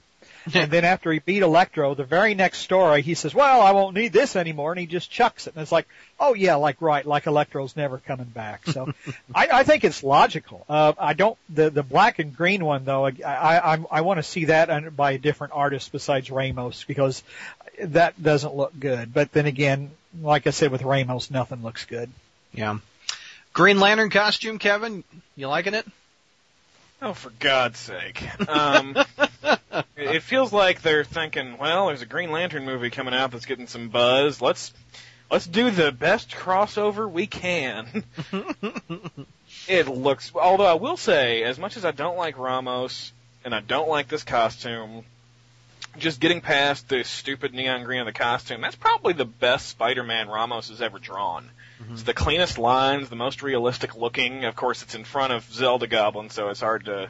And then after he beat Electro, the very next story, he says, well, I won't need this anymore, and he just chucks it. And it's like, oh, yeah, like, right, like Electro's never coming back. So I, I think it's logical. Uh, I don't – the the black and green one, though, I I, I want to see that by a different artist besides Ramos because that doesn't look good. But then again, like I said, with Ramos, nothing looks good. Yeah. Green Lantern costume, Kevin, you liking it? Oh, for God's sake. Um, it feels like they're thinking, well, there's a Green Lantern movie coming out that's getting some buzz. Let's let's do the best crossover we can. It looks, although I will say, as much as I don't like Ramos and I don't like this costume, just getting past the stupid neon green of the costume, that's probably the best Spider-Man Ramos has ever drawn. Mm-hmm. It's the cleanest lines, the most realistic looking. Of course, it's in front of Zelda Goblin, so it's hard to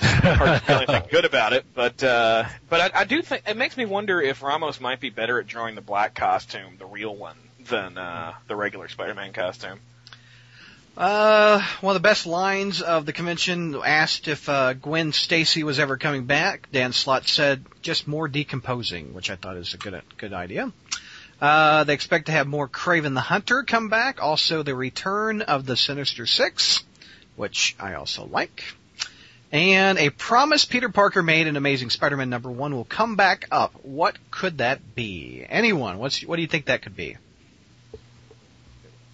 hard to feel anything good about it. But uh, but I, I do think it makes me wonder if Ramos might be better at drawing the black costume, the real one, than uh, the regular Spider-Man costume. Uh, one of the best lines of the convention asked if uh, Gwen Stacy was ever coming back. Dan Slott said, "Just more decomposing," which I thought is a good good idea. Uh, they expect to have more Kraven the Hunter come back. Also, the return of the Sinister Six, which I also like. And a promise Peter Parker made in Amazing Spider-Man number one will come back up. What could that be? Anyone? What's, what do you think that could be?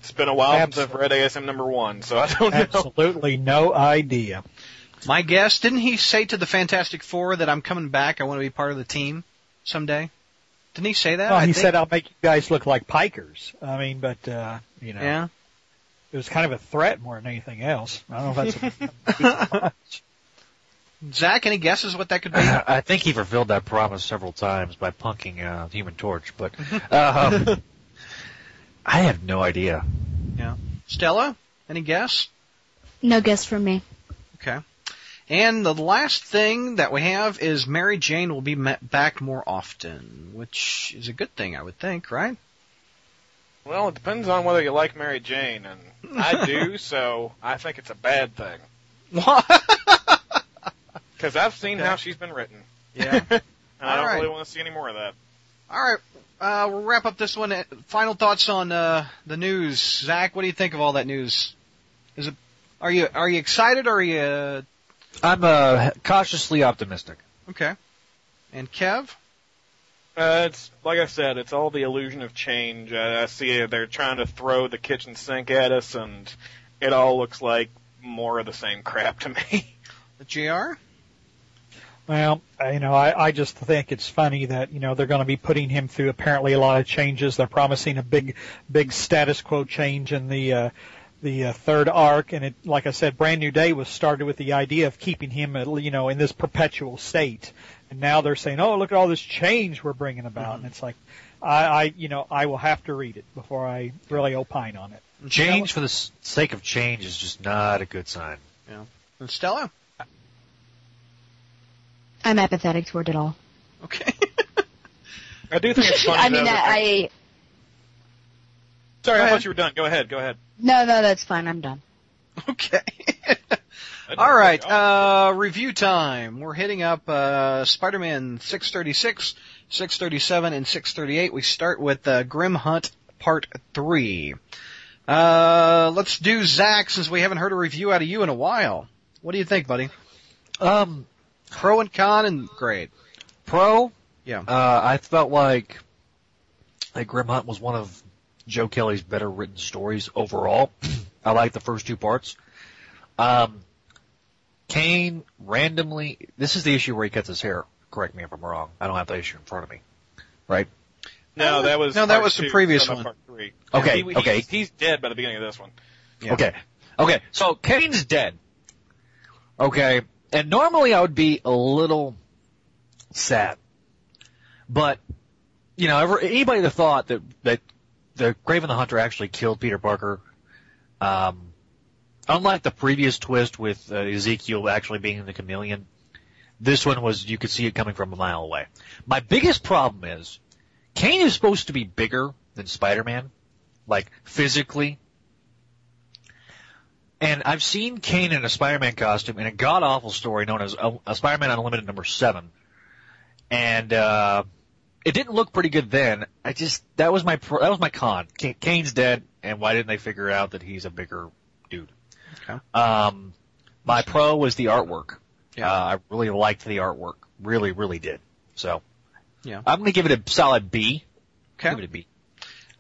It's been a while Absolutely. since I've read A S M number one, so I don't know. Absolutely no idea. My guess, didn't he say to the Fantastic Four that I'm coming back, I want to be part of the team someday? Didn't he say that? Well, he said, I'll make you guys look like pikers. I mean, but, uh, you know, yeah. It was kind of a threat more than anything else. I don't know if that's a Zach, any guesses what that could be? Uh, I think he fulfilled that promise several times by punking uh, Human Torch, but um, I have no idea. Yeah. Stella, any guess? No guess from me. Okay. And the last thing that we have is Mary Jane will be met back more often, which is a good thing, I would think, right? Well, it depends on whether you like Mary Jane, and I do, so I think it's a bad thing. What? Because I've seen okay. how she's been written. Yeah. And I don't right. really want to see any more of that. All right. Uh, we'll wrap up this one. Final thoughts on uh, the news. Zach, what do you think of all that news? Is it? Are you are you excited or are you... Uh, I'm uh, cautiously optimistic. Okay. And Kev? Uh, it's like I said, it's all the illusion of change. Uh, I see they're trying to throw the kitchen sink at us, and it all looks like more of the same crap to me. The J R? Well, you know, I, I just think it's funny that, you know, they're going to be putting him through apparently a lot of changes. They're promising a big, big status quo change in the... Uh, the uh, third arc, and it, like I said, Brand New Day was started with the idea of keeping him, you know, in this perpetual state. And now they're saying, oh, look at all this change we're bringing about. Mm-hmm. And it's like, I, I, you know, I will have to read it before I really opine on it. Change for the sake of change is just not a good sign. Yeah. And Stella? I'm apathetic toward it all. Okay. I do think it's funny. I mean, I... I... Sorry, I thought you were done. Go ahead, go ahead. No, no, that's fine. I'm done. Okay. All right, uh, review time. We're hitting up uh, Spider-Man six thirty-six, six thirty-seven, and six thirty-eight. We start with uh, Grim Hunt Part three. Uh, let's do Zach, since we haven't heard a review out of you in a while. What do you think, buddy? Um, Pro and con and grade. Pro? Yeah. Uh, I felt like that Grim Hunt was one of Joe Kelly's better written stories overall. I like the first two parts. Um, Kane randomly, this is the issue where he cuts his hair. Correct me if I'm wrong. I don't have the issue in front of me, right? No, that was no, that was the previous one. Part three. Okay, he, okay, he's, he's dead by the beginning of this one. Yeah. Okay, okay. So Kane's dead. Okay, and normally I would be a little sad, but you know, ever, anybody that thought that that. The Kraven the Hunter actually killed Peter Parker. Um, unlike the previous twist with uh, Ezekiel actually being the chameleon, this one was you could see it coming from a mile away. My biggest problem is Kane is supposed to be bigger than Spider-Man, like physically. And I've seen Kane in a Spider-Man costume in a god-awful story known as a, a Spider-Man Unlimited number seven. and uh, it didn't look pretty good then. I just that was my that was my con. Kane's dead, and why didn't they figure out that he's a bigger dude? Okay. Um, my pro was the artwork. Yeah, uh, I really liked the artwork. Really, really did. So, yeah, I'm gonna give it a solid B. Okay. Give it a B.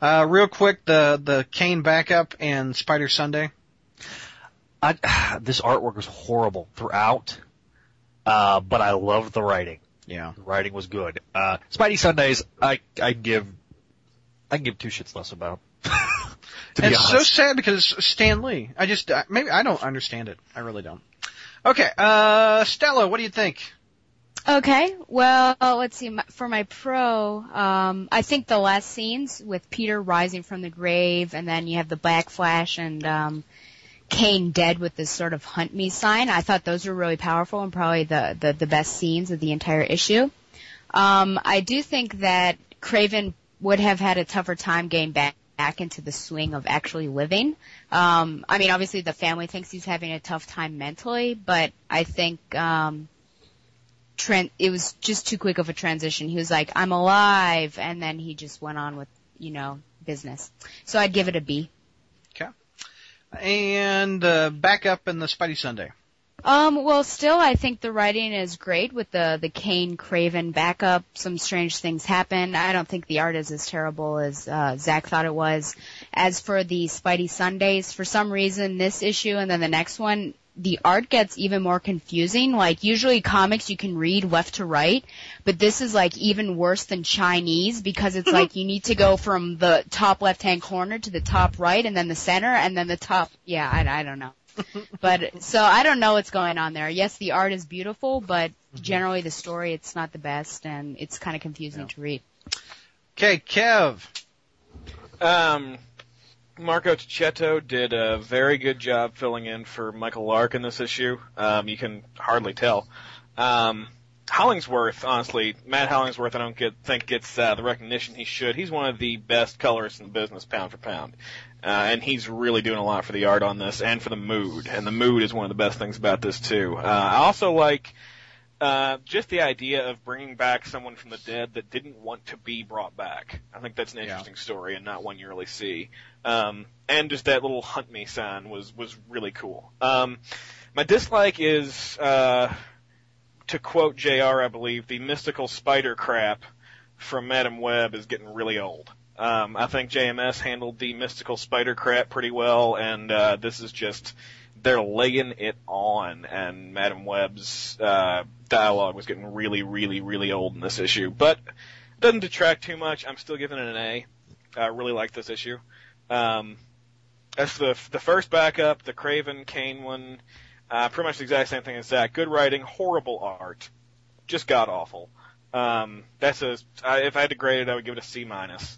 Uh, real quick, the the Kane backup and Spider Sunday. I, this artwork was horrible throughout, uh, but I loved the writing. Yeah, the writing was good. Uh, Spidey Sundays, I I give, I can give two shits less about. It's so sad because Stan Lee. I just I, maybe I don't understand it. I really don't. Okay, uh, Stella, what do you think? Okay, well, let's see. For my pro, um, I think the last scenes with Peter rising from the grave, and then you have the backflash and. Um, Kane dead with this sort of hunt me sign. I thought those were really powerful and probably the, the, the best scenes of the entire issue. Um, I do think that Craven would have had a tougher time getting back, back into the swing of actually living. Um, I mean, obviously the family thinks he's having a tough time mentally, but I think um, Trent, it was just too quick of a transition. He was like, I'm alive, and then he just went on with, you know, business. So I'd give it a B. And uh, back up in the Spidey Sunday. Um, well, still, I think the writing is great with the the Kane Craven backup. Some strange things happen. I don't think the art is as terrible as uh, Zach thought it was. As for the Spidey Sundays, for some reason, this issue and then the next one, the art gets even more confusing. Like, usually comics you can read left to right, but this is, like, even worse than Chinese because it's, like, you need to go from the top left-hand corner to the top right and then the center and then the top. Yeah, I, I don't know. But so I don't know what's going on there. Yes, the art is beautiful, but generally the story, it's not the best, and it's kind of confusing yeah. to read. Okay, Kev. Um... Marco Tichetto did a very good job filling in for Michael Lark in this issue. Um, you can hardly tell. Um, Hollingsworth, honestly, Matt Hollingsworth, I don't get, think gets uh, the recognition he should. He's one of the best colorists in the business, pound for pound. Uh, and he's really doing a lot for the art on this and for the mood. And the mood is one of the best things about this, too. Uh, I also like uh, just the idea of bringing back someone from the dead that didn't want to be brought back. I think that's an interesting yeah. story and not one you really see. Um, and just that little hunt me sign was, was really cool. Um, my dislike is, uh, to quote J R, I believe, the mystical spider crap from Madam Web is getting really old. Um, I think J M S handled the mystical spider crap pretty well, and, uh, this is just, they're laying it on, and Madam Web's, uh, dialogue was getting really, really, really old in this issue. But it doesn't detract too much. I'm still giving it an A. I really like this issue. Um, as the the first backup, the Craven Kane one, uh, pretty much the exact same thing as that. Good writing, horrible art, just god awful. Um, that's a I, if I had to grade it, I would give it a C minus.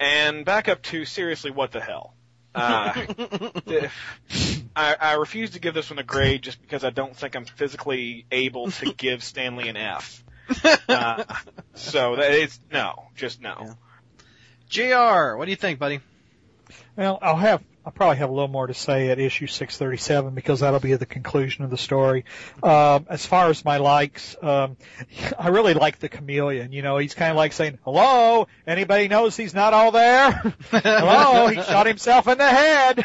And backup two, seriously, what the hell? Uh, I, I refuse to give this one a grade just because I don't think I'm physically able to give Stanley an F. Uh, so that it's no, just no. Yeah. J R, what do you think, buddy? Well, I'll have, I'll probably have a little more to say at issue six thirty-seven because that'll be at the conclusion of the story. Um, as far as my likes, um, I really like the chameleon. You know, he's kind of like saying, hello, anybody knows he's not all there? Hello, he shot himself in the head.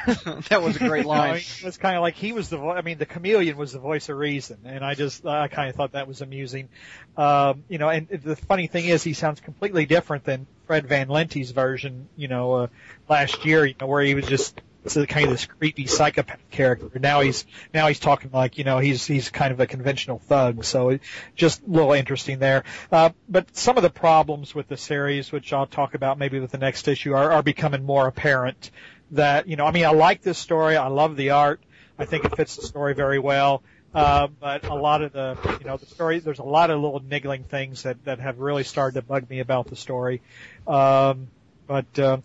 That was a great line. You know, it's kind of like he was the, vo- I mean, the chameleon was the voice of reason. And I just, I kind of thought that was amusing. Um, you know, and the funny thing is he sounds completely different than Fred Van Lente's version, you know, uh, last year, you know, where he was just kind of this creepy psychopath character. Now he's, now he's talking like, you know, he's, he's kind of a conventional thug. So just a little interesting there. Uh, but some of the problems with the series, which I'll talk about maybe with the next issue, are, are becoming more apparent that, you know, I mean, I like this story. I love the art. I think it fits the story very well. Uh, but a lot of the, you know, the story, there's a lot of little niggling things that, that have really started to bug me about the story. Um, but, uh,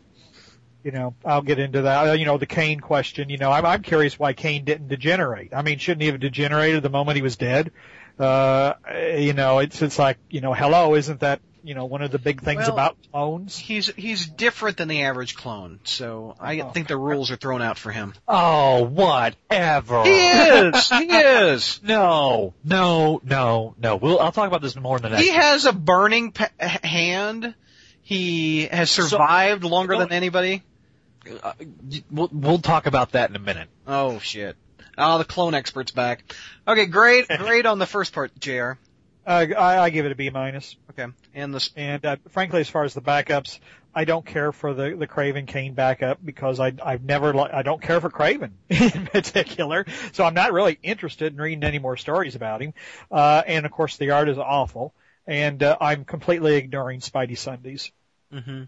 you know, I'll get into that. You know, the Kane question, you know, I'm, I'm curious why Kane didn't degenerate. I mean, shouldn't he have degenerated the moment he was dead? Uh, you know, it's, it's like, you know, hello, isn't that, you know, one of the big things well, about clones. He's he's different than the average clone, so I oh. think the rules are thrown out for him. Oh, whatever. He is. He is. No, no, no, no. We'll I'll talk about this more in the next. He has a burning pa- hand. He has survived so, longer than anybody. Uh, we'll, we'll talk about that in a minute. Oh shit. Oh, the clone expert's back. Okay, great, great on the first part, J R. Uh, I, I give it a B minus. Okay, and the sp- and uh, frankly, as far as the backups, I don't care for the the Craven Kane backup because I I've never li- I don't care for Craven in particular, so I'm not really interested in reading any more stories about him. Uh, and of course, the art is awful, and uh, I'm completely ignoring Spidey Sundays. Mm-hmm.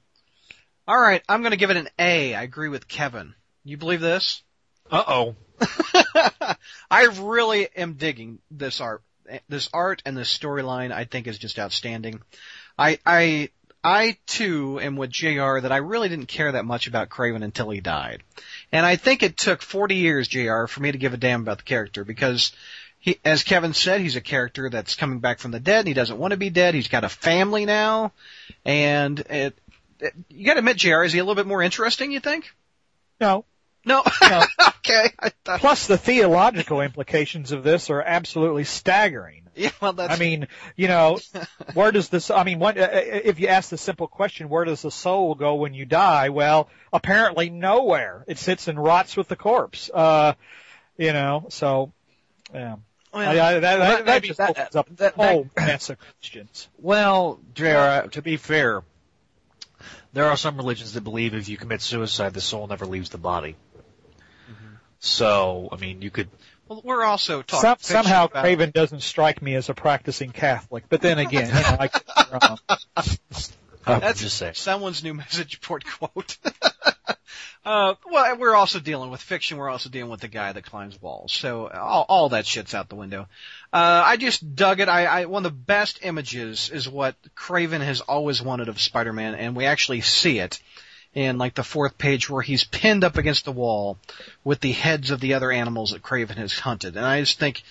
All right, I'm going to give it an A. I agree with Kevin. You believe this? Uh oh. I really am digging this art. This art and this storyline I think is just outstanding. I, I, I too am with J R that I really didn't care that much about Craven until he died. And I think it took forty years, J R, for me to give a damn about the character because he, as Kevin said, he's a character that's coming back from the dead and he doesn't want to be dead. He's got a family now. And it, it, you gotta admit, J R, is he a little bit more interesting, you think? No. No. no. Okay. I thought... Plus, the theological implications of this are absolutely staggering. Yeah, well, that's... I mean, you know, where does this? I mean, what, if you ask the simple question, where does the soul go when you die? Well, apparently nowhere. It sits and rots with the corpse. Uh, you know, so yeah. Well, I, I, that, well, that, that just opens up that, whole that, mess of questions. Well, J R, to be fair, there are some religions that believe if you commit suicide, the soul never leaves the body. So, I mean, you could... Well, we're also talking... Some, somehow about... Craven doesn't strike me as a practicing Catholic, but then again, you know, I could be wrong. That's just saying. Someone's new message board quote. uh, well, we're also dealing with fiction. We're also dealing with the guy that climbs walls. So all, all that shit's out the window. Uh, I just dug it. I, I one of the best images is what Craven has always wanted of Spider-Man, and we actually see it. In like the fourth page where he's pinned up against the wall with the heads of the other animals that Craven has hunted. And I just think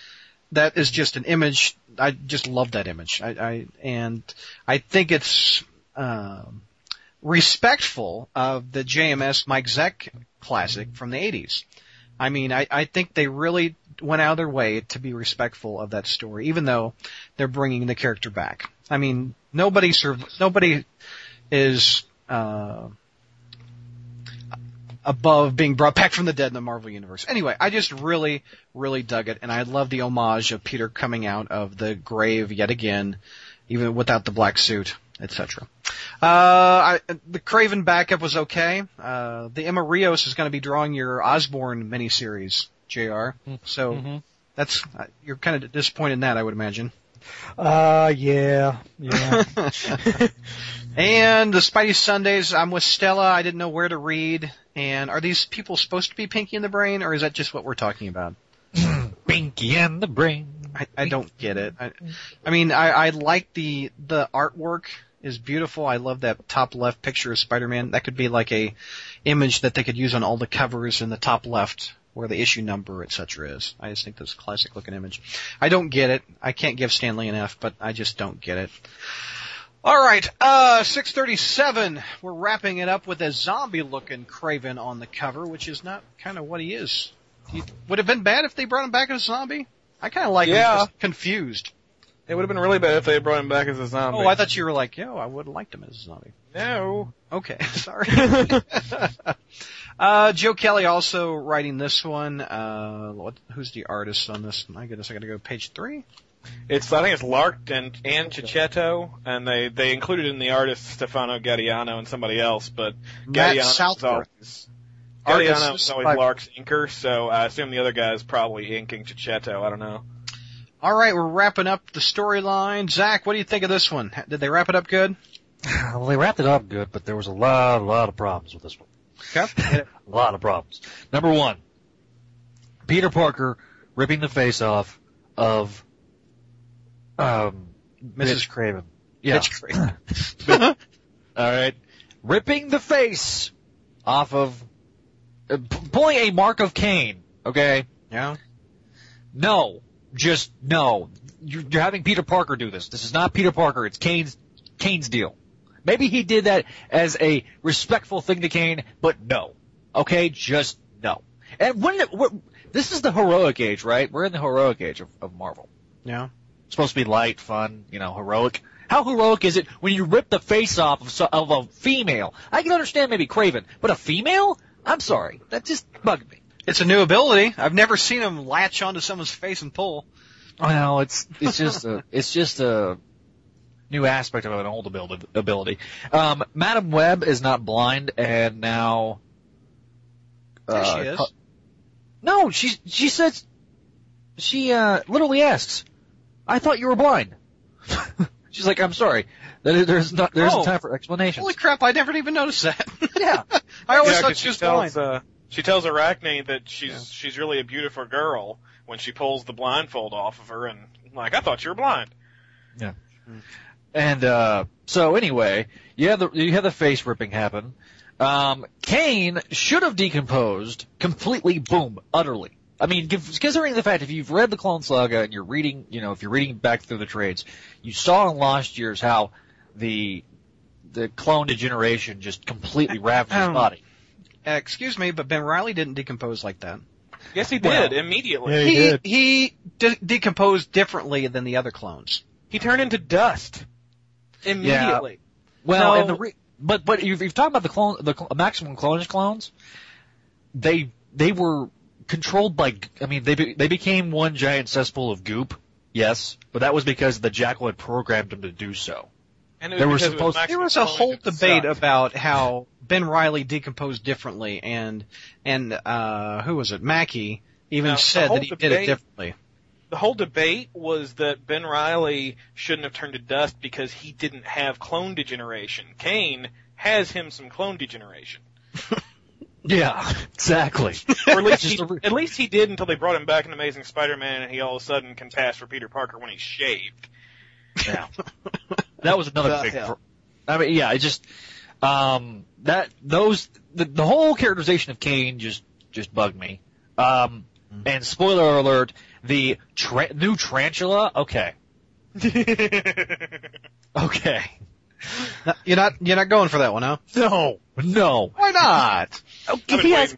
that is just an image. I just love that image. I, I and I think it's um, respectful of the J M S Mike Zeck classic from the eighties. I mean, I, I think they really went out of their way to be respectful of that story, even though they're bringing the character back. I mean, nobody serv- nobody is... Uh, above being brought back from the dead in the Marvel Universe. Anyway, I just really, really dug it, and I love the homage of Peter coming out of the grave yet again, even without the black suit, et cetera. Uh, I, the Craven backup was okay. Uh, the Emma Rios is going to be drawing your Osborn miniseries, J R, so mm-hmm. that's you're kind of disappointed in that, I would imagine. Uh, yeah, yeah. And the Spidey Sundays, I'm with Stella. I didn't know where to read. And are these people supposed to be Pinky in the Brain, or is that just what we're talking about? Pinky in the Brain. I, I don't get it. I, I mean, I, I like the the artwork is beautiful. I love that top left picture of Spider-Man. That could be like a image that they could use on all the covers in the top left where the issue number, et cetera is. I just think that's a classic-looking image. I don't get it. I can't give Stan Lee an F, but I just don't get it. All right, uh, six thirty-seven, we're wrapping it up with a zombie-looking Craven on the cover, which is not kind of what he is. He, would it have been bad if they brought him back as a zombie? I kind of like yeah. him just confused. It would have been really bad if they brought him back as a zombie. Oh, I thought you were like, yo, I would have liked him as a zombie. No. Okay, sorry. uh, Joe Kelly also writing this one. Uh, what, who's the artist on this? My goodness, I got to go to page three. It's I think it's Lark and and Cicchetto, and they they included in the artist Stefano Gaddiano and somebody else, but Gaddiano is always Lark's inker, so I assume the other guy is probably inking Cicchetto. I don't know. All right, we're wrapping up the storyline. Zach, what do you think of this one? Did they wrap it up good? Well, they wrapped it up good, but there was a lot, a lot of problems with this one. Okay. A lot of problems. Number one, Peter Parker ripping the face off of Um, Missus Bitch Craven. Yeah. Bitch Craven. All right. Ripping the face off of, uh, p- pulling a mark of Cain. Okay. Yeah. No. Just no. You're, you're having Peter Parker do this. This is not Peter Parker. It's Cain's Kane's deal. Maybe he did that as a respectful thing to Kane, but no. Okay, just no. And when it, this is the heroic age, right? We're in the heroic age of, of Marvel. Yeah. It's supposed to be light, fun, you know, heroic. How heroic is it when you rip the face off of, so, of a female? I can understand maybe Kraven, but a female? I'm sorry. That just bugged me. It's a new ability. I've never seen him latch onto someone's face and pull. Well, it's it's just a it's just a new aspect of an old ability. Um, Madam Web is not blind, and now uh, there she is. Cu- no, she she says she uh, literally asks, "I thought you were blind." She's like, "I'm sorry. There's not there's oh, time for explanations." Holy crap! I never even noticed that. Yeah, I always yeah, thought she was tells, blind. Uh, she tells Arachne that she's yeah. she's really a beautiful girl when she pulls the blindfold off of her, and like, I thought you were blind. Yeah. And uh, so anyway, you have the you have the face ripping happen. Um, Kane should have decomposed completely. Boom, utterly. I mean, considering the fact if you've read the Clone Saga and you're reading, you know, if you're reading back through the trades, you saw in Lost Years how the the clone degeneration just completely ravaged his body. Uh, excuse me, but Ben Reilly didn't decompose like that. Yes, he did well, immediately. Yeah, he he, did. he de- decomposed differently than the other clones. He turned into dust immediately. Yeah. Well, so, and the re- but but you've, you've talked about the clone, the cl- maximum clonage clones. They they were. Controlled by, I mean, they be, they became one giant cesspool of goop, yes, but that was because the Jackal had programmed them to do so. And it was there, was supposed, it was there was a whole debate sucked. about how Ben Reilly decomposed differently, and and uh who was it? Mackey even now, said that he debate, did it differently. The whole debate was that Ben Reilly shouldn't have turned to dust because he didn't have clone degeneration. Kane has him some clone degeneration. Yeah, exactly. Or at least, he, at least he did until they brought him back in Amazing Spider-Man and he all of a sudden can pass for Peter Parker when he's shaved. Yeah. That was another big pro- I mean, yeah, it just, um, that, those, the, the whole characterization of Kane just, just bugged me. Um, mm-hmm. And spoiler alert, the tra- new tarantula, okay. Okay. No, you're not, you're not going for that one, huh? No, no. Why not? Okay, he has,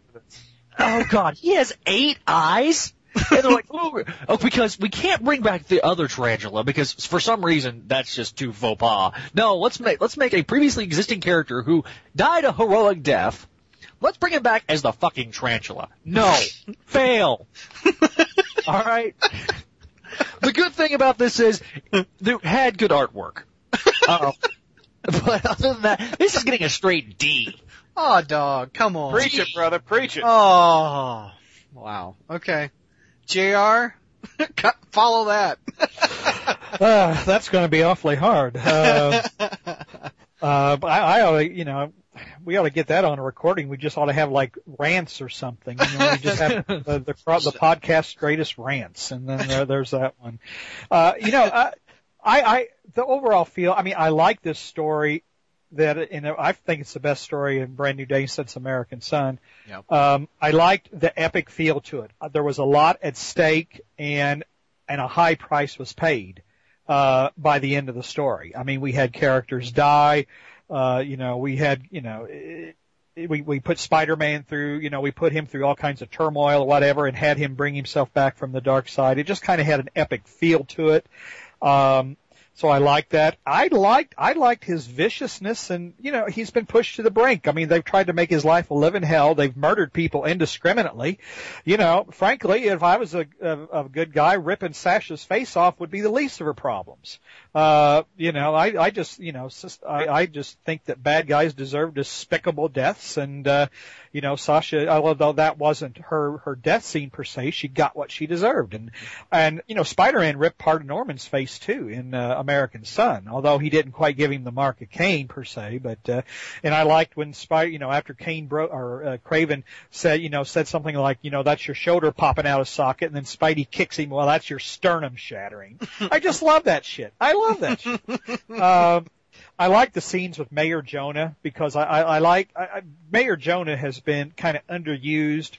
oh god, he has eight eyes? And they're like, oh, because we can't bring back the other tarantula because for some reason that's just too faux pas. No, let's make, let's make a previously existing character who died a heroic death. Let's bring him back as the fucking tarantula. No. Fail. Alright? The good thing about this is, they had good artwork. Uh-oh. But other than that, this is getting a straight D. Oh, dog, come on. Preach it, brother, preach it. Oh, wow. Okay. J R, follow that. uh, that's going to be awfully hard. Uh, uh, but I, I ought to, you know, we ought to get that on a recording. We just ought to have, like, rants or something. You know, we just have the, the, the podcast's greatest rants, and then there, there's that one. Uh, you know, I, I, I, the overall feel, I mean, I like this story. That, you know, I think it's the best story in Brand New Day since American Son. Yep. Um, I liked the epic feel to it. There was a lot at stake, and and a high price was paid uh by the end of the story. I mean, we had characters die. Uh, you know, we had, you know, it, we we put Spider-Man through, you know, we put him through all kinds of turmoil or whatever, and had him bring himself back from the dark side. It just kind of had an epic feel to it. Um, So I liked that. I liked, I liked his viciousness and, you know, he's been pushed to the brink. I mean, they've tried to make his life a living hell. They've murdered people indiscriminately. You know, frankly, if I was a, a, a good guy, ripping Sasha's face off would be the least of her problems. Uh, you know, I, I just, you know, I, I just think that bad guys deserve despicable deaths. And, uh, you know, Sasha, although that wasn't her, her death scene per se, she got what she deserved. And, and, you know, Spider-Man ripped part of Norman's face too in, uh, American Son, although he didn't quite give him the mark of Kane per se, but uh, and I liked when Spider, you know, after Kane broke or uh, Kraven said, you know, said something like, you know, that's your shoulder popping out of socket, and then Spidey kicks him. Well, that's your sternum shattering. I just love that shit. I love that shit. Um, I like the scenes with Mayor Jonah because I, I, I like I, I, Mayor Jonah has been kind of underused.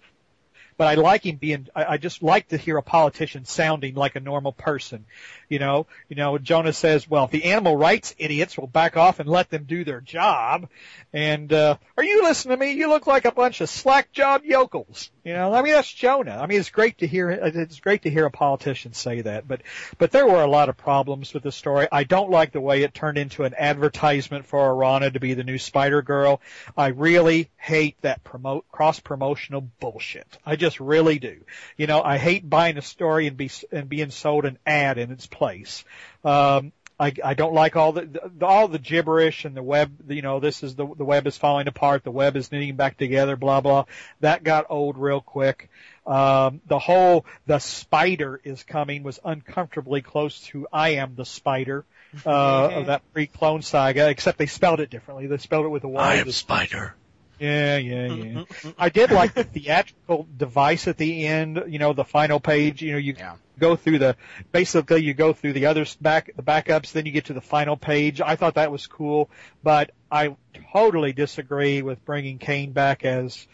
but I like him being, I, I just like to hear a politician sounding like a normal person. You know, you know, Jonah says, well, if the animal rights idiots will back off and let them do their job. And, uh, are you listening to me? You look like a bunch of slack job yokels. You know, I mean, that's Jonah. I mean, it's great to hear, it's great to hear a politician say that, but, but there were a lot of problems with the story. I don't like the way it turned into an advertisement for Araña to be the new Spider-Girl. I really hate that promote, cross-promotional bullshit. I just really do. You know, I hate buying a story and be, and being sold an ad in its place. Um, I, I don't like all the, the all the gibberish and the web. You know, this is the the web is falling apart. The web is knitting back together. Blah blah. That got old real quick. Um, the whole the spider is coming was uncomfortably close to I am the spider uh, of that pre-clone saga. Except they spelled it differently. They spelled it with a Y. I am the spider. Yeah, yeah, yeah. I did like the theatrical device at the end, you know, the final page, you know, you yeah. go through the, basically you go through the others back, the backups, then you get to the final page. I thought that was cool, but I totally disagree with bringing Kane back as,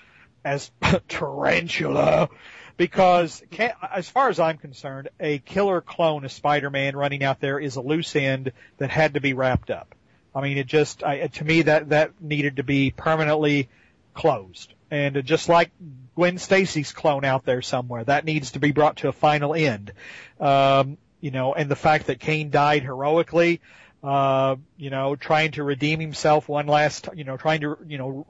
as Tarantula. Because, as far as I'm concerned, a killer clone of Spider-Man running out there is a loose end that had to be wrapped up. I mean, it just, I, to me, that, that needed to be permanently closed. And just like Gwen Stacy's clone out there somewhere, that needs to be brought to a final end. Um, you know, and the fact that Kane died heroically, uh, you know, trying to redeem himself one last, you know, trying to, you know,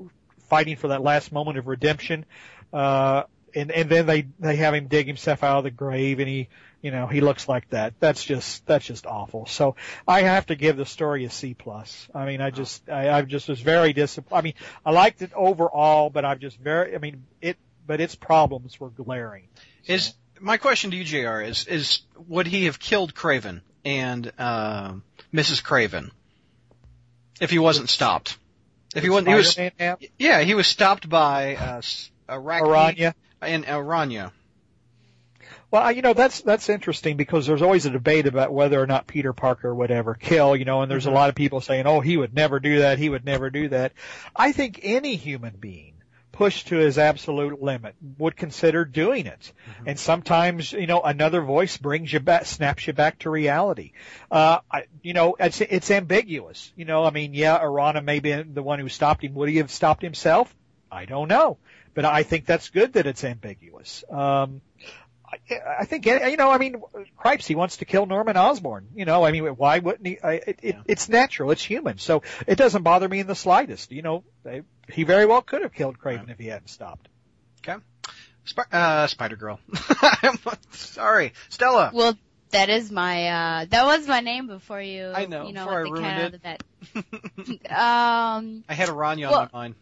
fighting for that last moment of redemption. Uh, and, and then they, they have him dig himself out of the grave and he, you know, he looks like that. That's just, that's just awful. So I have to give the story a C plus. I mean, I just, I, I just was very disappointed. I mean, I liked it overall, but I've just very, I mean, it, but its problems were glaring. So. Is, my question to you, J R, is, is, would he have killed Craven and, uh, Missus Craven if he wasn't stopped? If he wasn't, he was, yeah, he was stopped by, uh, Araña and Araña. Well, you know, that's, that's interesting because there's always a debate about whether or not Peter Parker would ever kill, you know, and there's a lot of people saying, oh, he would never do that, he would never do that. I think any human being pushed to his absolute limit would consider doing it. Mm-hmm. And sometimes, you know, another voice brings you back, snaps you back to reality. Uh, I, you know, it's, it's ambiguous. You know, I mean, yeah, Araña may be the one who stopped him. Would he have stopped himself? I don't know. But I think that's good that it's ambiguous. Um, I think, you know, I mean, Cripes, he wants to kill Norman Osborn. You know, I mean, why wouldn't he? I, it, yeah. it, it's natural. It's human. So it doesn't bother me in the slightest. You know, they, he very well could have killed Craven right. if he hadn't stopped. Okay. Sp- uh, Spider-Girl. I'm sorry. Stella. Well, that is my, uh, that was my name before you. I know. You know before I ruined it. um, I had Araña well, on my mind.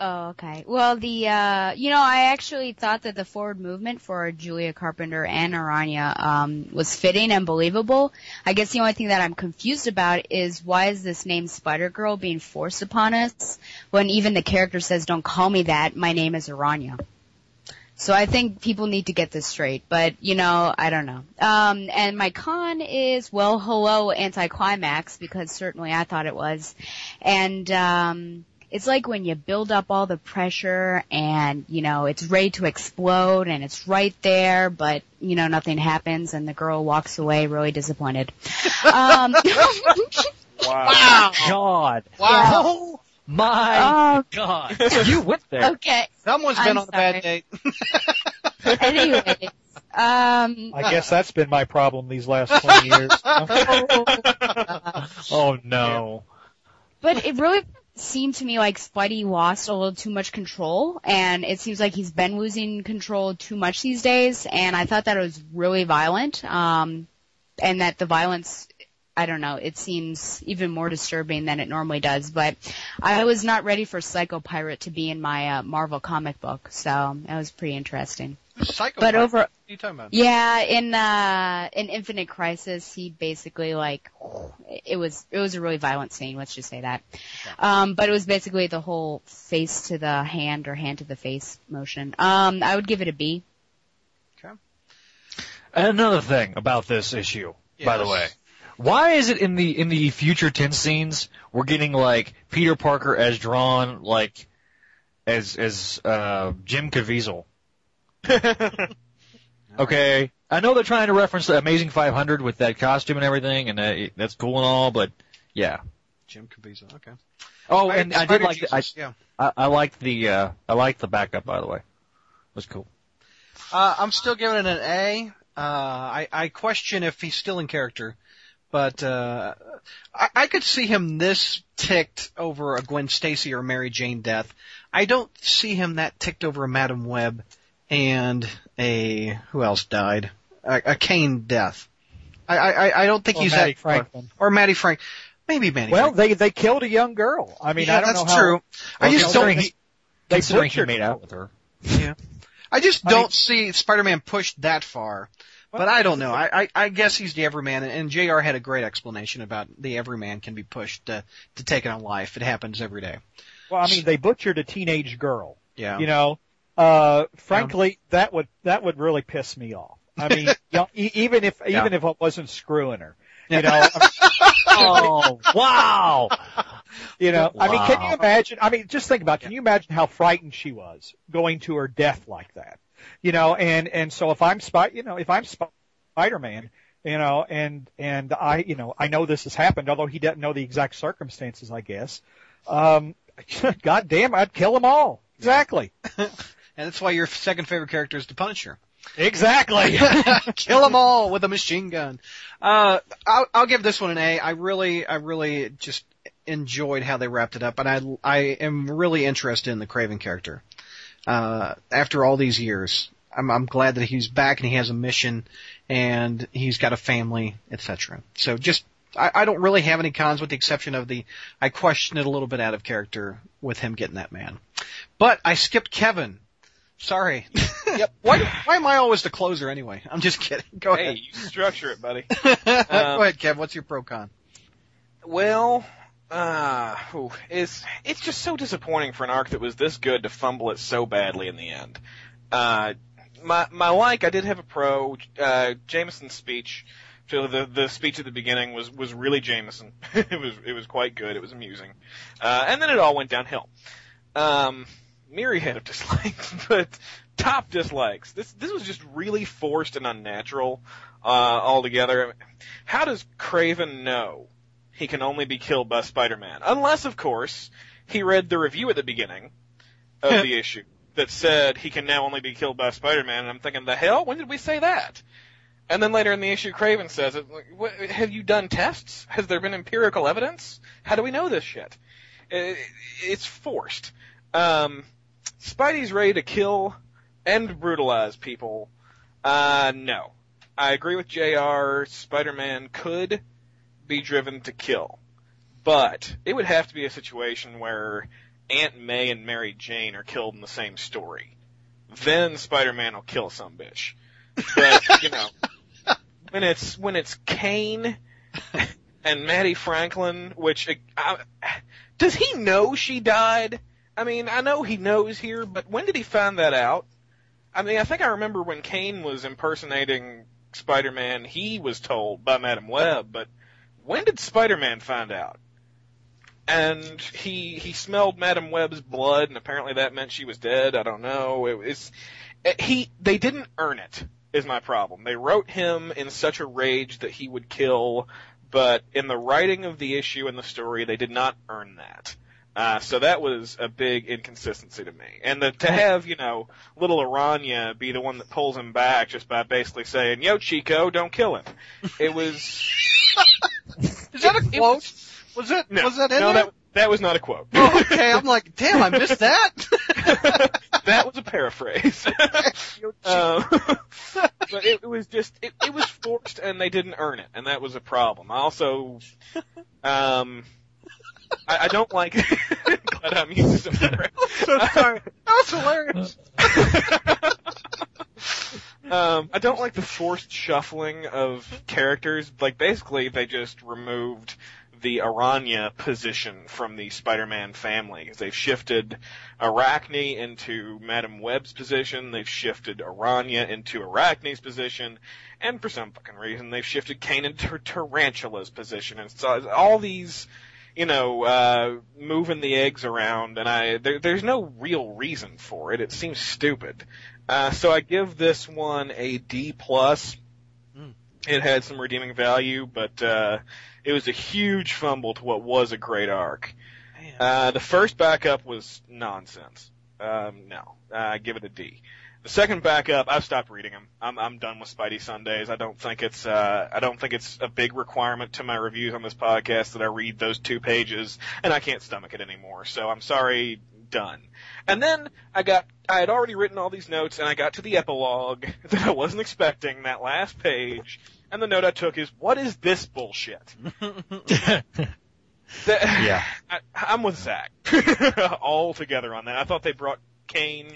Oh, okay. Well, the, uh, you know, I actually thought that the forward movement for Julia Carpenter and Araña, um, was fitting and believable. I guess the only thing that I'm confused about is why is this name Spider-Girl being forced upon us when even the character says, don't call me that, my name is Araña. So I think people need to get this straight, but, you know, I don't know. Um, and my con is, well, hello, anticlimax, because certainly I thought it was. And, um... it's like when you build up all the pressure and, you know, it's ready to explode and it's right there, but, you know, nothing happens and the girl walks away really disappointed. Um, wow. God. Wow. Oh, my um, God. You went there. Okay. Someone's been I'm on sorry. a bad date. Anyway. Um, I guess that's been my problem these last twenty years. Oh, no. But it really... seemed to me like Spidey lost a little too much control, and it seems like he's been losing control too much these days, and I thought that it was really violent, um, and that the violence, I don't know, it seems even more disturbing than it normally does, but I was not ready for Psycho Pirate to be in my uh, Marvel comic book, so that was pretty interesting. Psycho but Pirate? Over, what are you talking about? Yeah, in, uh, in Infinite Crisis, he basically, like, it was, it was a really violent scene, let's just say that. Okay. Um, but it was basically the whole face to the hand or hand to the face motion. Um, I would give it a B. Okay. Another thing about this issue, yes. by the way. Why is it in the, in the future tense scenes, we're getting, like, Peter Parker as drawn, like, as, as, uh, Jim Caviezel? Okay. I know they're trying to reference the Amazing five hundred with that costume and everything, and that, that's cool and all, but yeah. Jim Caviezel, okay. Oh, and I, I did like I, yeah. I, I liked the uh, I liked the backup, by the way. It was cool. Uh, I'm still giving it an A. Uh, I, I question if he's still in character, but uh, I, I could see him this ticked over a Gwen Stacy or Mary Jane death. I don't see him that ticked over a Madam Web and a who else died? A, a Kane death. I, I I don't think or he's Maddie that Franklin. Or, or Maddie Frank. Maybe Manny. Well, Frank. they they killed a young girl. I mean, yeah, I don't know how. That's true. I just don't. He, they butchered made out with her. Yeah. I just don't I mean, see Spider-Man pushed that far. Well, but I don't know. I, I I guess he's the Everyman, and, and J R had a great explanation about the Everyman can be pushed to to take on life. It happens every day. Well, I mean, so, they butchered a teenage girl. Yeah. You know, uh, frankly, yeah. that would that would really piss me off. I mean, you know, e- even if yeah. even if I wasn't screwing her. You know, I mean, oh, wow. You know, wow. I mean, can you imagine? I mean, just think about it. Can you imagine how frightened she was going to her death like that? You know, and, and so if I'm spy, you know, if I'm Spider-Man, you know, and, and I, you know, I know this has happened, although he doesn't know the exact circumstances, I guess. Um, God damn, I'd kill them all. Exactly. And that's why your second favorite character is the Punisher. Exactly. Kill them all with a machine gun. Uh, I'll, I'll give this one an A. I really, I really just enjoyed how they wrapped it up, and I, I am really interested in the Craven character. Uh, after all these years, I'm, I'm glad that he's back and he has a mission and he's got a family, et cetera. So just, I, I don't really have any cons with the exception of the, I question it a little bit out of character with him getting that man. But I skipped Kevin. Sorry. Yep. Why, why am I always the closer anyway? I'm just kidding. Go hey, ahead. Hey, you structure it, buddy. um, Go ahead, Kev. What's your pro con? Well, uh, ooh, it's, it's just so disappointing for an arc that was this good to fumble it so badly in the end. Uh, my, my like, I did have a pro, uh, Jameson's speech. So the, the speech at the beginning was, was really Jameson. It was, it was quite good. It was amusing. Uh, and then it all went downhill. Um, myriad of dislikes, but top dislikes. This this was just really forced and unnatural uh, altogether. How does Craven know he can only be killed by Spider-Man? Unless, of course, he read the review at the beginning of the issue that said he can now only be killed by Spider-Man, and I'm thinking, the hell? When did we say that? And then later in the issue, Craven says, what, have you done tests? Has there been empirical evidence? How do we know this shit? It, it's forced. Um... Spidey's ready to kill and brutalize people. Uh, no. I agree with J R. Spider-Man could be driven to kill. But it would have to be a situation where Aunt May and Mary Jane are killed in the same story. Then Spider-Man will kill some bitch. But, you know, when it's, when it's Kane and Maddie Franklin, which, I, does he know she died? I mean, I know he knows here, but when did he find that out? I mean, I think I remember when Kane was impersonating Spider-Man, he was told by Madam Web, but when did Spider-Man find out? And he he smelled Madam Web's blood, and apparently that meant she was dead. I don't know. It, it's he they didn't earn it, is my problem. They wrote him in such a rage that he would kill, but in the writing of the issue and the story, they did not earn that. Uh, so that was a big inconsistency to me. And the, to have, you know, little Araña be the one that pulls him back just by basically saying, yo, Chico, don't kill him. It was... Is that a quote? Was, was it? No, was that in no, there? That, that was not a quote. Oh, okay, I'm like, damn, I missed that? That was a paraphrase. um, but it, it was just, it, it was forced and they didn't earn it, and that was a problem. I also... um. I, I don't like it, but I'm using some different. I'm so sorry. That was hilarious. um, I don't like the forced shuffling of characters. Like, basically, they just removed the Araña position from the Spider-Man family. They've shifted Arachne into Madame Web's position. They've shifted Araña into Arachne's position. And for some fucking reason, they've shifted Kane into Tarantula's position. And so all these... You know, uh, moving the eggs around, and I, there, there's no real reason for it. It seems stupid. Uh, so I give this one a D plus. Mm. It had some redeeming value, but uh, it was a huge fumble to what was a great arc. Uh, the first backup was nonsense. Um, no, I uh, give it a D. The second backup, I've stopped reading them. I'm, I'm done with Spidey Sundays. I don't think it's, uh, I don't think it's a big requirement to my reviews on this podcast that I read those two pages, and I can't stomach it anymore. So I'm sorry, done. And then I got, I had already written all these notes, and I got to the epilogue that I wasn't expecting, that last page, and the note I took is, what is this bullshit? That, yeah, I, I'm with Zach all together on that. I thought they brought Kane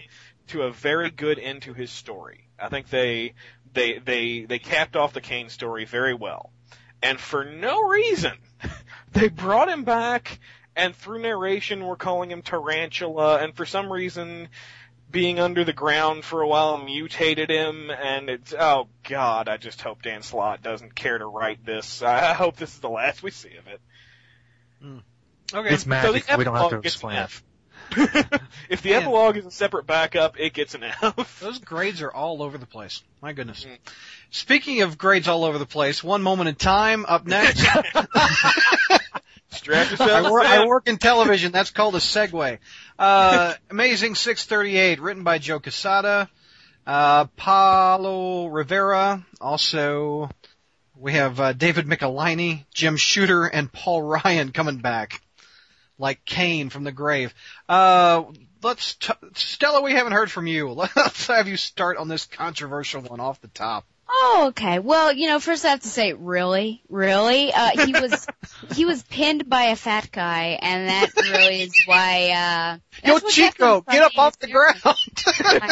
to a very good end to his story. I think they they they they capped off the Kane story very well, and for no reason they brought him back. And through narration, we're calling him Tarantula, and for some reason, being under the ground for a while mutated him. And it's, oh God, I just hope Dan Slott doesn't care to write this. I hope this is the last we see of it. Mm. Okay. It's magic. So we don't have to explain it. If the Man. epilogue is a separate backup, it gets an F. Those grades are all over the place. My goodness. Mm. Speaking of grades all over the place, One Moment in Time up next. Strap yourself. I work, I work in television. That's called a segue. Uh, Amazing six thirty-eight, written by Joe Quesada, uh, Paulo Rivera, also. We have uh, David Michelinie, Jim Shooter, and Paul Ryan coming back like Cain from the grave. Uh, let's t- Stella, we haven't heard from you. Let's have you start on this controversial one off the top. Oh, okay. Well, you know, first I have to say, really, really, uh, he was he was pinned by a fat guy, and that really is why. Uh, Yo, Chico, get up off the ground.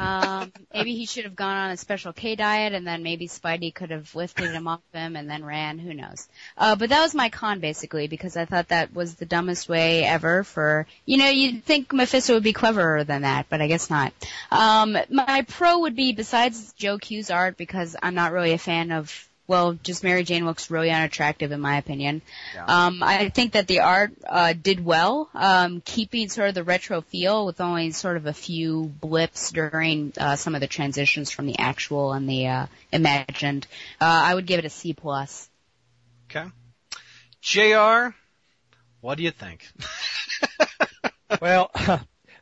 um, maybe he should have gone on a Special K diet, and then maybe Spidey could have lifted him off him and then ran. Who knows? Uh, but that was my con, basically, because I thought that was the dumbest way ever for, you know, you'd think Mephisto would be cleverer than that, but I guess not. Um, my pro would be, besides Joe Q's art, because I'm not really a fan of, well, just Mary Jane looks really unattractive in my opinion. Yeah. Um, I think that the art uh, did well, um, keeping sort of the retro feel with only sort of a few blips during uh, some of the transitions from the actual and the uh, imagined. Uh, I would give it a C plus. Okay, J R, what do you think? Well,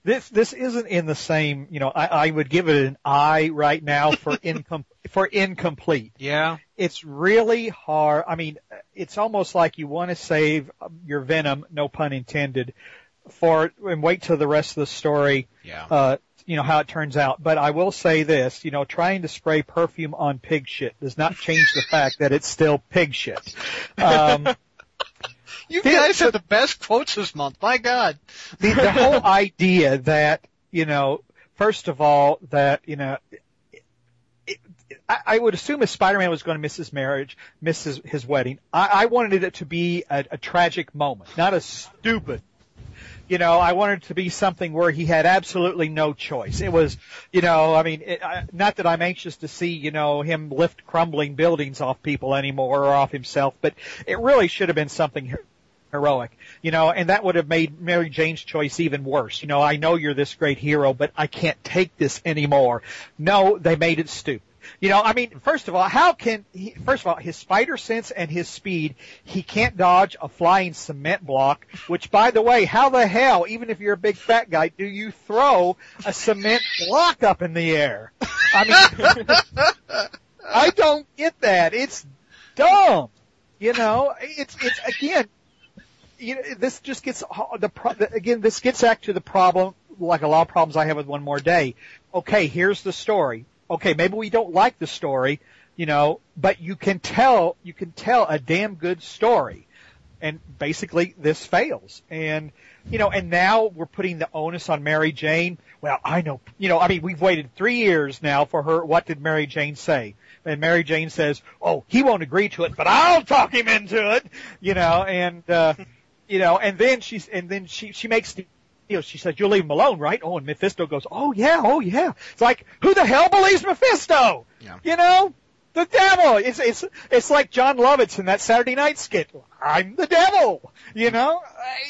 this this isn't in the same. You know, I, I would give it an I right now for incomplete. For incomplete. Yeah. It's really hard. I mean, it's almost like you want to save your Venom, no pun intended, for, and wait till the rest of the story, yeah. uh, you know, how it turns out. But I will say this, you know, trying to spray perfume on pig shit does not change the fact that it's still pig shit. Um, you guys have the best quotes this month. My God. The, the whole idea that, you know, first of all, that, you know, I would assume if Spider-Man was going to miss his marriage, miss his, his wedding, I, I wanted it to be a, a tragic moment, not a stupid. You know, I wanted it to be something where he had absolutely no choice. It was, you know, I mean, it, I, not that I'm anxious to see, you know, him lift crumbling buildings off people anymore or off himself, but it really should have been something heroic, you know, and that would have made Mary Jane's choice even worse. You know, I know you're this great hero, but I can't take this anymore. No, they made it stupid. You know, I mean, first of all, how can he, first of all, his spider sense and his speed, he can't dodge a flying cement block, which, by the way, how the hell, even if you're a big fat guy, do you throw a cement block up in the air? I mean, I don't get that. It's dumb. You know, it's, it's, again, you know, this just gets, the pro, again, this gets back to the problem, like a lot of problems I have with One More Day. Okay, here's the story. Okay, maybe we don't like the story, you know, but you can tell, you can tell a damn good story. And basically this fails. And, you know, and now we're putting the onus on Mary Jane. Well, I know, you know, I mean, we've waited three years now for her. What did Mary Jane say? And Mary Jane says, oh, he won't agree to it, but I'll talk him into it, you know, and, uh, you know, and then she's, and then she, she makes the, you know, she says, you'll leave him alone, right? Oh, and Mephisto goes, oh, yeah, oh, yeah. It's like, who the hell believes Mephisto? Yeah. You know? the devil. It's it's it's like John Lovitz in that Saturday Night skit. I'm the devil. You know,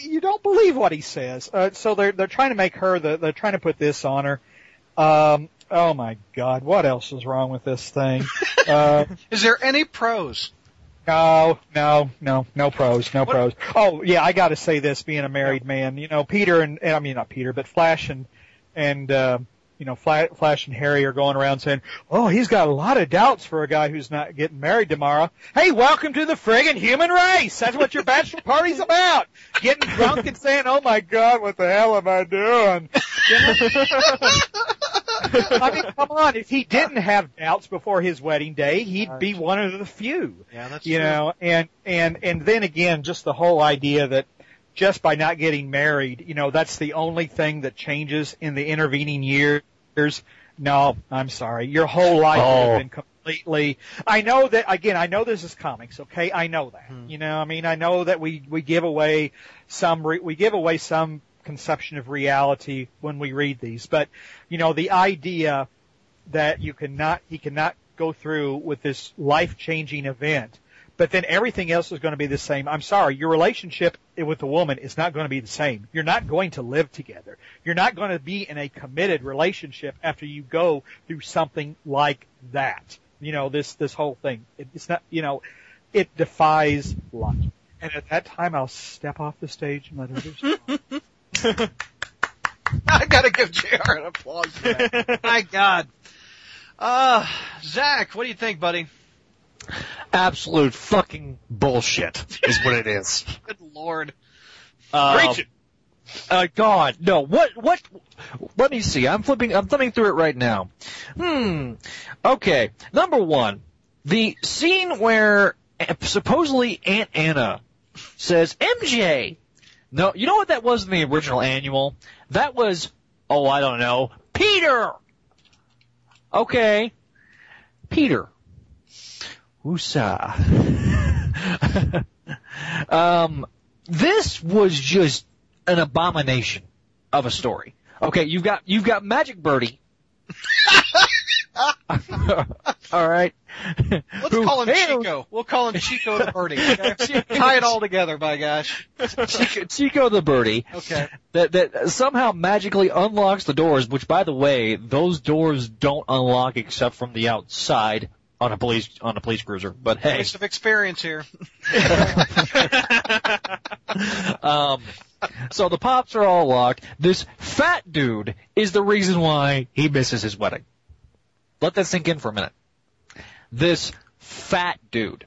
you don't believe what he says. Uh, so they're they're trying to make her. The, they're trying to put this on her. Um, oh my God, what else is wrong with this thing? Uh, is there any pros? No, no, no, no pros, no what? pros. Oh yeah, I got to say this. Being a married yeah. man, you know, Peter and, and I mean not Peter, but Flash and and. Uh, You know, Flash and Harry are going around saying, oh, he's got a lot of doubts for a guy who's not getting married tomorrow. Hey, welcome to the friggin' human race. That's what your bachelor party's about. Getting drunk and saying, oh, my God, what the hell am I doing? I mean, come on. If he didn't have doubts before his wedding day, he'd be one of the few. Yeah, that's You true. know, and, and, and then again, just the whole idea that just by not getting married, you know, that's the only thing that changes in the intervening years. No, I'm sorry. Your whole life oh. has been completely, I know that, again, I know this is comics, okay? I know that. Hmm. You know, I mean, I know that we, we give away some, re, we give away some conception of reality when we read these, but, you know, the idea that you cannot, he cannot go through with this life-changing event. But then everything else is going to be the same. I'm sorry, your relationship with the woman is not going to be the same. You're not going to live together. You're not going to be in a committed relationship after you go through something like that. You know, this, this whole thing. It, it's not, you know, it defies logic. And at that time, I'll step off the stage and let others talk. I gotta give J R an applause for that. My God. Uh, Zach, what do you think, buddy? Absolute fucking bullshit is what it is. Good Lord. Uh, Preach it. Uh, God, no. What, what, let me see. I'm flipping, I'm thumbing through it right now. Hmm. Okay. Number one, the scene where supposedly Aunt Anna says, M J. No, you know what that was in the original annual? That was, oh, I don't know, Peter. Okay. Peter. Woosa. um, this was just an abomination of a story. Okay, you've got you've got Magic Birdie. All right. Let's call him Chico. We'll call him Chico the Birdie. Okay? Tie it all together, by gosh. Chico, Chico the Birdie. Okay. That that somehow magically unlocks the doors. Which, by the way, those doors don't unlock except from the outside. On a police, on a police cruiser, but hey. Waste of experience here. um, so the pops are all locked. This fat dude is the reason why he misses his wedding. Let that sink in for a minute. This fat dude.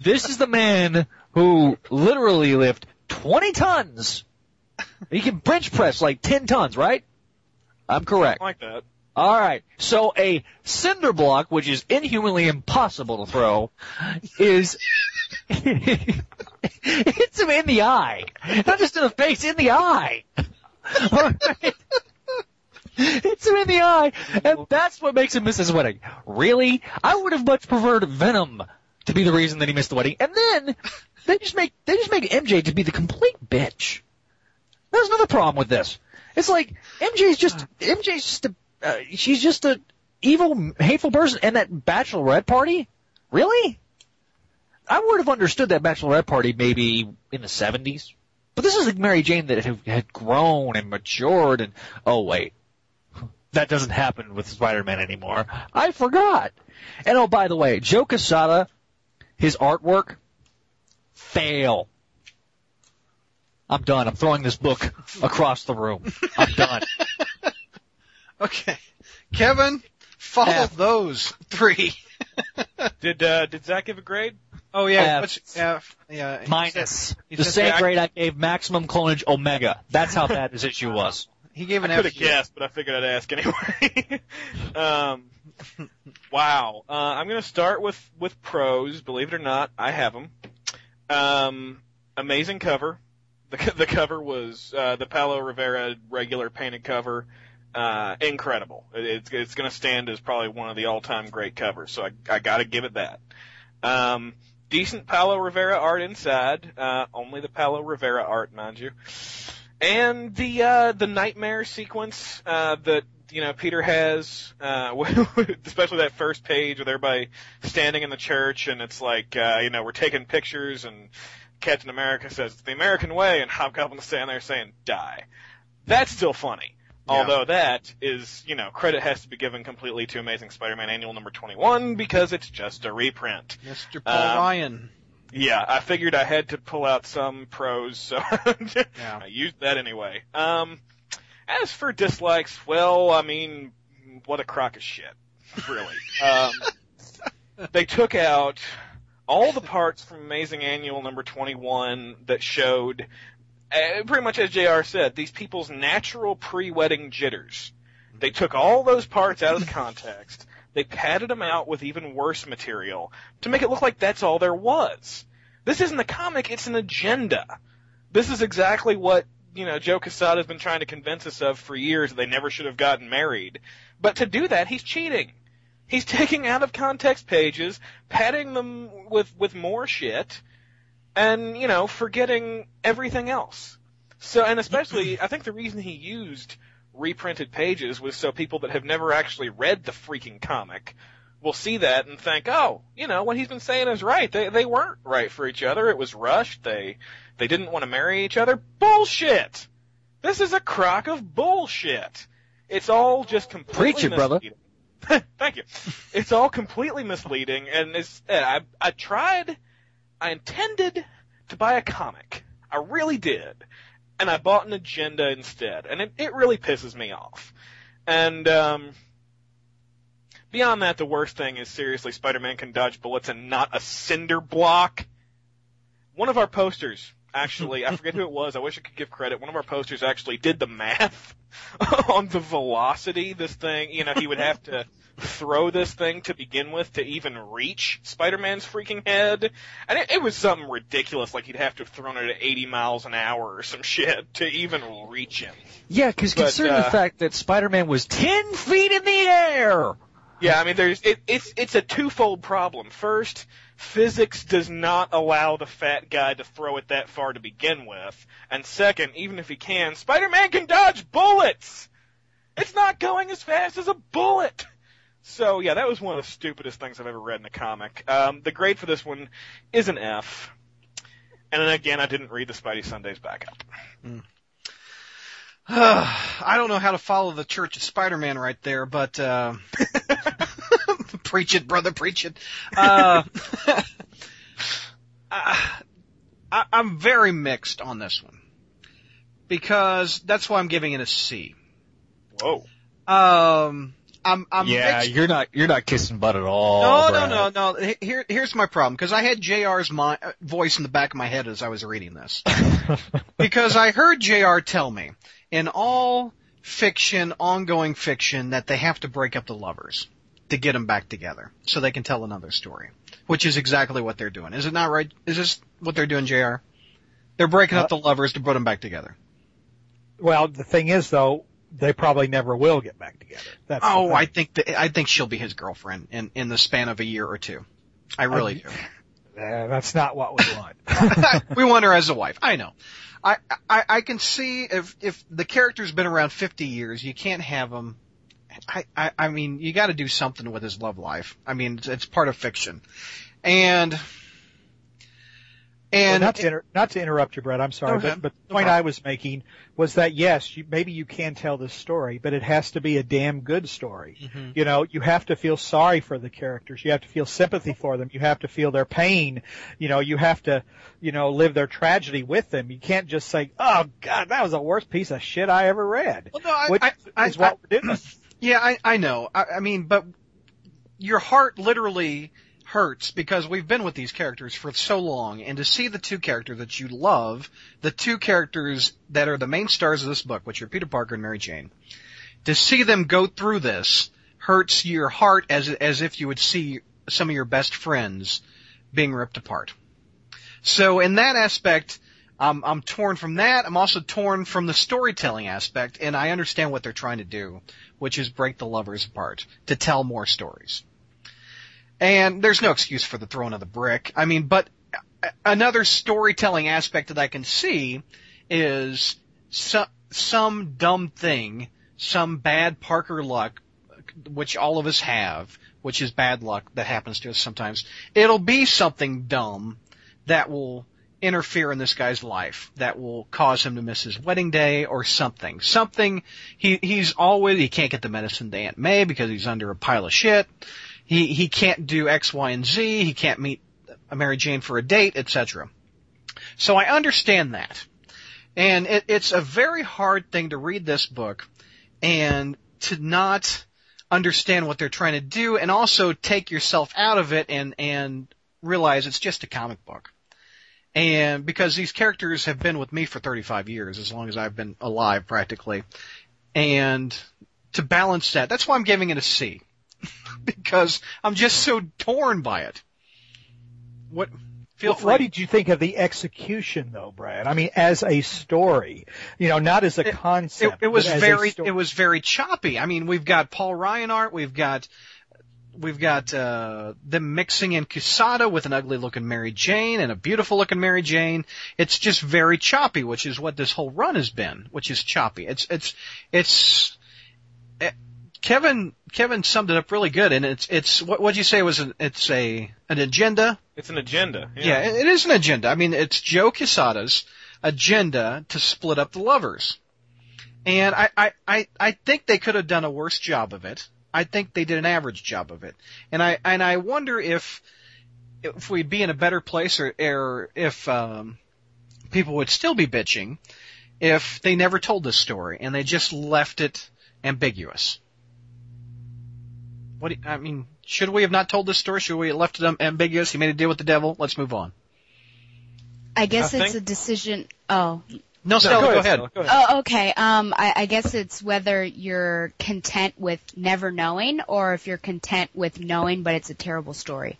This is the man who literally lifted twenty tons. He can bench press like ten tons, right? I'm correct. Something like that. All right, so a cinder block, which is inhumanly impossible to throw, is hits him in the eye, not just in the face, in the eye. All right. Hits him in the eye, and that's what makes him miss his wedding. Really, I would have much preferred Venom to be the reason that he missed the wedding, and then they just make they just make M J to be the complete bitch. That's another problem with this. It's like M J's just M J's just a Uh, she's just an evil, hateful person. And that bachelorette party? Really? I would have understood that bachelorette party maybe in the seventies. But this is like Mary Jane that had grown and matured and, oh wait, that doesn't happen with Spider-Man anymore. I forgot. And oh, by the way, Joe Quesada, his artwork, fail. I'm done. I'm throwing this book across the room. I'm done. Okay, Kevin, follow F. those three. did uh, did Zach give a grade? Oh yeah, F. F. yeah. Minus said, the same Zach. grade I gave Maximum Clonage Omega. That's how bad this issue was. He gave an I F. I could have guessed, but I figured I'd ask anyway. um, wow, uh, I'm gonna start with with pros. Believe it or not, I have them. Um, amazing cover. The the cover was uh, the Paolo Rivera regular painted cover. Uh, incredible. It's, it's going to stand as probably one of the all-time great covers, so I, I got to give it that. Um, decent Paolo Rivera art inside, uh, only the Paolo Rivera art, mind you. And the uh, the nightmare sequence uh, that you know Peter has, uh, especially that first page with everybody standing in the church, and it's like uh, you know we're taking pictures, and Captain America says it's the American way, and Hobgoblin standing there saying die. That's still funny. Yeah. Although that is, you know, credit has to be given completely to Amazing Spider-Man Annual number twenty-one because it's just a reprint. Mister Paul um, Ryan. Yeah, I figured I had to pull out some pros, so yeah. I used that anyway. Um, as for dislikes, well, I mean, what a crock of shit, really. um, they took out all the parts from Amazing Annual number twenty-one that showed... Uh, pretty much as J R said, these people's natural pre-wedding jitters. They took all those parts out of the context. They padded them out with even worse material to make it look like that's all there was. This isn't a comic, it's an agenda. This is exactly what, you know, Joe Quesada has been trying to convince us of for years, that they never should have gotten married. But to do that, he's cheating. He's taking out of context pages, padding them with, with more shit, and, you know, forgetting everything else. So, and especially, I think the reason he used reprinted pages was so people that have never actually read the freaking comic will see that and think, oh, you know, what he's been saying is right. They they weren't right for each other. It was rushed. They they didn't want to marry each other. Bullshit! This is a crock of bullshit. It's all just completely Preach it, misleading. Brother. Thank you. It's all completely misleading, and it's, I I tried... I intended to buy a comic. I really did. And I bought an agenda instead. And it, it really pisses me off. And um, beyond that, the worst thing is, seriously, Spider-Man can dodge bullets and not a cinder block. One of our posters, actually, I forget who it was. I wish I could give credit. One of our posters actually did the math on the velocity this thing, you know, he would have to... throw this thing to begin with to even reach Spider-Man's freaking head. And it, it was something ridiculous, like he'd have to have thrown it at eighty miles an hour or some shit to even reach him. Yeah, because considering uh, the fact that Spider-Man was ten feet in the air! Yeah, I mean, there's it, it's it's a twofold problem. First, physics does not allow the fat guy to throw it that far to begin with. And second, even if he can, Spider-Man can dodge bullets! It's not going as fast as a bullet! So, yeah, that was one of the stupidest things I've ever read in a comic. Um, the grade for this one is an F. And then again, I didn't read the Spidey Sundays back up. Mm. Uh, I don't know how to follow the Church of Spider-Man right there, but uh, preach it, brother, preach it. Uh, I, I'm very mixed on this one because that's why I'm giving it a C. Whoa. Um... I'm, I'm yeah, mixed. you're not you're not kissing butt at all. No, Brad. no, no, no. Here, here's my problem, because I had J R's my, voice in the back of my head as I was reading this, because I heard J R tell me in all fiction, ongoing fiction, that they have to break up the lovers to get them back together so they can tell another story, which is exactly what they're doing. Is it not right? Is this what they're doing, J R? They're breaking uh, up the lovers to put them back together. Well, the thing is, though. They probably never will get back together. That's oh, I think the, I think she'll be his girlfriend in, in the span of a year or two. I really I, do. Uh, that's not what we want. We want her as a wife. I know. I, I I can see if if the character's been around fifty years, you can't have him. I I, I mean, you got to do something with his love life. I mean, it's, it's part of fiction, and. And well, not, to inter- not to interrupt you, Brett, I'm sorry, okay. but, but the point I was making was that, yes, you, maybe you can tell this story, but it has to be a damn good story. Mm-hmm. You know, you have to feel sorry for the characters. You have to feel sympathy for them. You have to feel their pain. You know, you have to, you know, live their tragedy with them. You can't just say, oh, God, that was the worst piece of shit I ever read, well, no, I, which I, I, is I, what I, we're doing. Yeah, I, I know. I, I mean, but your heart literally... hurts because we've been with these characters for so long, and to see the two characters that you love, the two characters that are the main stars of this book, which are Peter Parker and Mary Jane, to see them go through this hurts your heart as as if you would see some of your best friends being ripped apart. So in that aspect, I'm, I'm torn from that. I'm also torn from the storytelling aspect, and I understand what they're trying to do, which is break the lovers apart to tell more stories. And there's no excuse for the throwing of the brick. I mean, but another storytelling aspect that I can see is some, some dumb thing, some bad Parker luck, which all of us have, which is bad luck that happens to us sometimes. It'll be something dumb that will interfere in this guy's life, that will cause him to miss his wedding day or something. Something, he, he's always, he can't get the medicine to Aunt May because he's under a pile of shit. He, he can't do X, Y, and Z. He can't meet Mary Jane for a date, et cetera. So I understand that. And it, it's a very hard thing to read this book and to not understand what they're trying to do, and also take yourself out of it and, and realize it's just a comic book. And because these characters have been with me for thirty-five years, as long as I've been alive practically. And to balance that, that's why I'm giving it a C. Because I'm just so torn by it. What, feel free. What did you think of the execution though, Brad? I mean, as a story, you know, not as a concept. It, it, it was very, it was very choppy. I mean, we've got Paul Reinhart, we've got, We've got uh them mixing in Kusada with an ugly-looking Mary Jane and a beautiful-looking Mary Jane. It's just very choppy, which is what this whole run has been, which is choppy. It's it's it's it, Kevin Kevin summed it up really good, and it's it's what what'd you say was an, it's a an agenda. It's an agenda. Yeah, yeah it, it is an agenda. I mean, it's Joe Quesada's agenda to split up the lovers, and I I I, I think they could have done a worse job of it. I think they did an average job of it, and I and I wonder if if we'd be in a better place, or, or if um, people would still be bitching if they never told this story and they just left it ambiguous. What do, I mean, should we have not told this story? Should we have left it ambiguous? He made a deal with the devil. Let's move on. I guess I it's think- a decision. Oh. No, Stella, no, go, go, ahead. Ahead. go ahead. Oh, okay. Um, I, I guess it's whether you're content with never knowing, or if you're content with knowing, but it's a terrible story.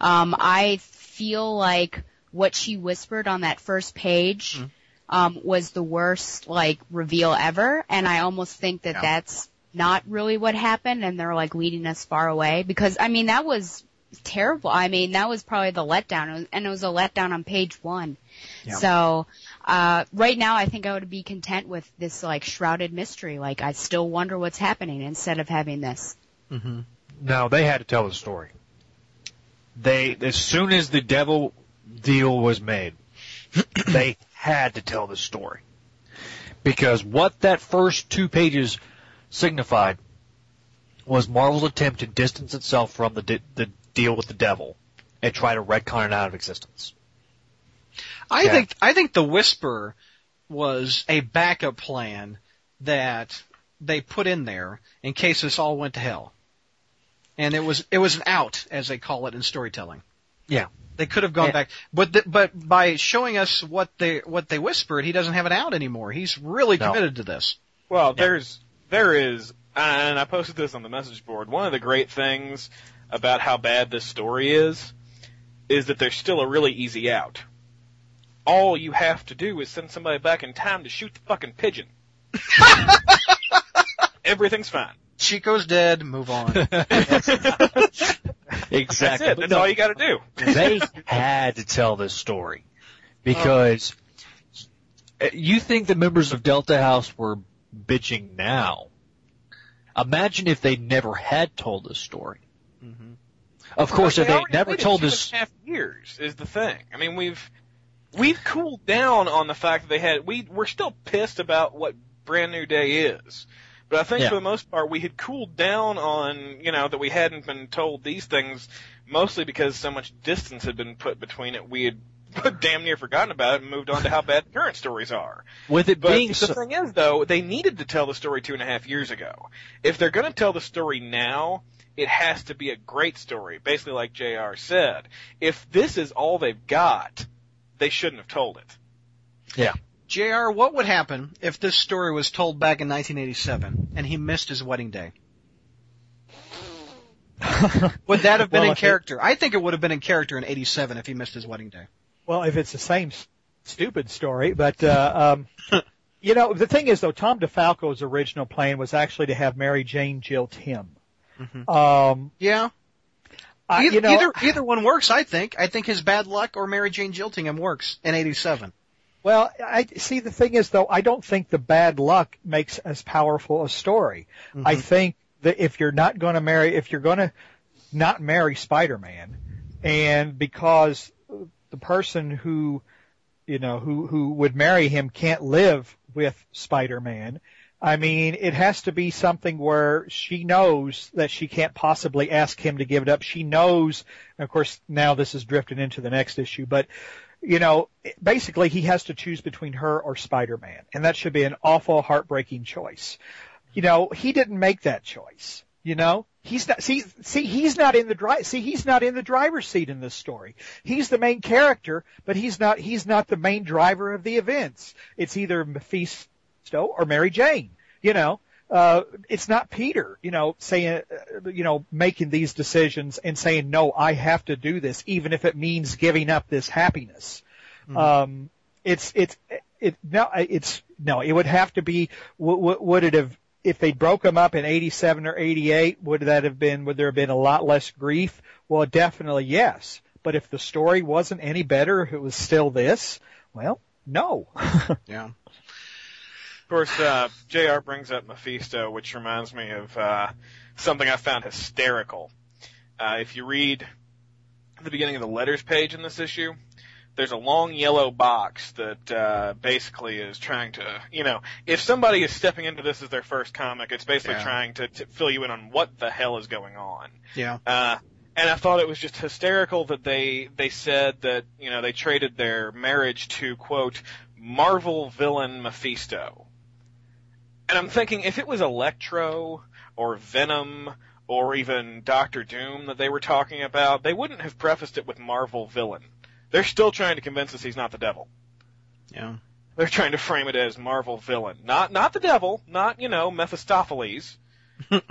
Um, I feel like what she whispered on that first page mm-hmm. um, was the worst, like, reveal ever, and I almost think that yeah. that's not really what happened, and they're, like, leading us far away. Because, I mean, that was terrible. I mean, that was probably the letdown, and it was a letdown on page one. Yeah. So... Uh, right now I think I would be content with this, like, shrouded mystery. Like, I still wonder what's happening instead of having this. Mm-hmm. No, they had to tell the story. They, as soon as the devil deal was made, they had to tell the story. Because what that first two pages signified was Marvel's attempt to distance itself from the, de- the deal with the devil and try to retcon it out of existence. I yeah. think I think the Whisper was a backup plan that they put in there in case this all went to hell, and it was it was an out, as they call it in storytelling. Yeah, they could have gone yeah. back, but the, but by showing us what they what they whispered, he doesn't have an out anymore. He's really no. committed to this. Well, yeah. there's there is, and I posted this on the message board. One of the great things about how bad this story is is that there's still a really easy out. All you have to do is send somebody back in time to shoot the fucking pigeon. Everything's fine. Chico's dead. Move on. Exactly. That's it. That's no, all you got to do. They had to tell this story because um, you think the members of Delta House were bitching now. Imagine if they never had told this story. Mm-hmm. Of course, if they, they never told this. Half years is the thing. I mean, we've. We've cooled down on the fact that they had, we, we're still pissed about what Brand New Day is. But I think yeah. for the most part, we had cooled down on, you know, that we hadn't been told these things, mostly because so much distance had been put between it. We had damn near forgotten about it and moved on to how bad the current stories are. With it but being the so- thing is, though, they needed to tell the story two and a half years ago. If they're going to tell the story now, it has to be a great story, basically like J R said. If this is all they've got, they shouldn't have told it. Yeah. J R, what would happen if this story was told back in nineteen eighty-seven and he missed his wedding day? Would that have been well, in character? It, I think it would have been in character in eighty-seven if he missed his wedding day. Well, if it's the same stupid story, but, uh, um, you know, the thing is, though, Tom DeFalco's original plan was actually to have Mary Jane jilt him. Mm-hmm. Um, yeah. Uh, either, you know, either either one works, I think. I think his bad luck or Mary Jane jilting him works in eighty-seven. Well, I see. The thing is, though, I don't think the bad luck makes as powerful a story. Mm-hmm. I think that if you're not going to marry, if you're going to not marry Spider-Man, and because the person who, you know, who who would marry him can't live with Spider-Man, I mean, it has to be something where she knows that she can't possibly ask him to give it up. She knows, and of course, now this is drifting into the next issue, but, you know, basically he has to choose between her or Spider-Man, and that should be an awful, heartbreaking choice. You know, he didn't make that choice, you know? He's not, see, see, he's not in the dri- see, he's not in the driver's seat in this story. He's the main character, but he's not, he's not the main driver of the events. It's either Mephisto or Mary Jane, you know, uh, it's not Peter, you know, saying, uh, you know, making these decisions and saying, no, I have to do this, even if it means giving up this happiness. Mm-hmm. Um, it's, it's, it, no, it's, no, it would have to be, w- w- would it have, if they broke them up in eighty-seven or eighty-eight, would that have been, would there have been a lot less grief? Well, definitely yes. But if the story wasn't any better, if it was still this, well, no. Yeah. Of course, uh, J R brings up Mephisto, which reminds me of, uh, something I found hysterical. Uh, if you read the beginning of the letters page in this issue, there's a long yellow box that uh basically is trying to, you know, if somebody is stepping into this as their first comic, it's basically yeah. trying to, to fill you in on what the hell is going on. Yeah. Uh, and I thought it was just hysterical that they they said that, you know, they traded their marriage to, quote, Marvel villain Mephisto. And I'm thinking, if it was Electro or Venom or even Doctor Doom that they were talking about, they wouldn't have prefaced it with Marvel villain. They're still trying to convince us he's not the devil. Yeah. They're trying to frame it as Marvel villain. Not not the devil, not, you know, Mephistopheles.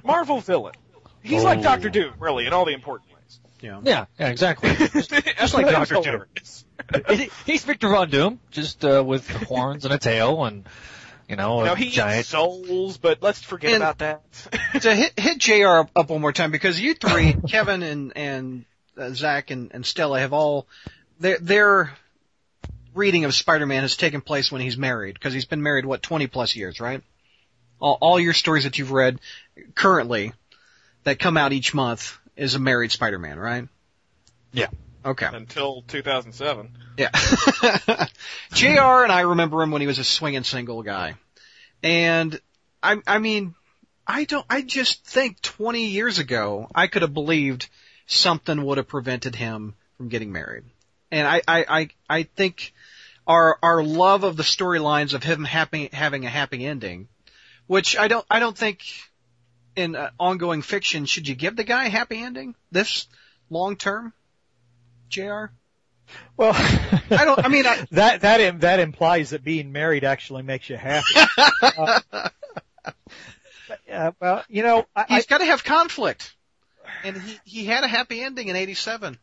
Marvel villain. He's oh. like Doctor Doom, really, in all the important ways. Yeah, yeah, yeah, exactly. Just, just like Doctor Doom. He, he's Victor Von Doom, just uh, with horns and a tail and, you know, a no, he giant... eats souls, but let's forget and about that. To hit, hit J R up one more time, because you three, Kevin and, and uh, Zach and, and Stella, have all... Their, their reading of Spider-Man has taken place when he's married, because he's been married, what, twenty plus years, right? All, all your stories that you've read currently that come out each month is a married Spider-Man, right? Yeah. Okay. Until two thousand seven. Yeah. J R and I remember him when he was a swinging single guy. And I, I mean, I don't, I just think twenty years ago I could have believed something would have prevented him from getting married. And I, I, I, I think our, our love of the storylines of him happy, having a happy ending, which I don't, I don't think in uh, ongoing fiction, should you give the guy a happy ending this long term, J R? Well, I don't, I mean, I, that, that, Im- that implies that being married actually makes you happy. uh, uh, well, you know, I, he's got to have conflict, and he, he had a happy ending in eighty-seven.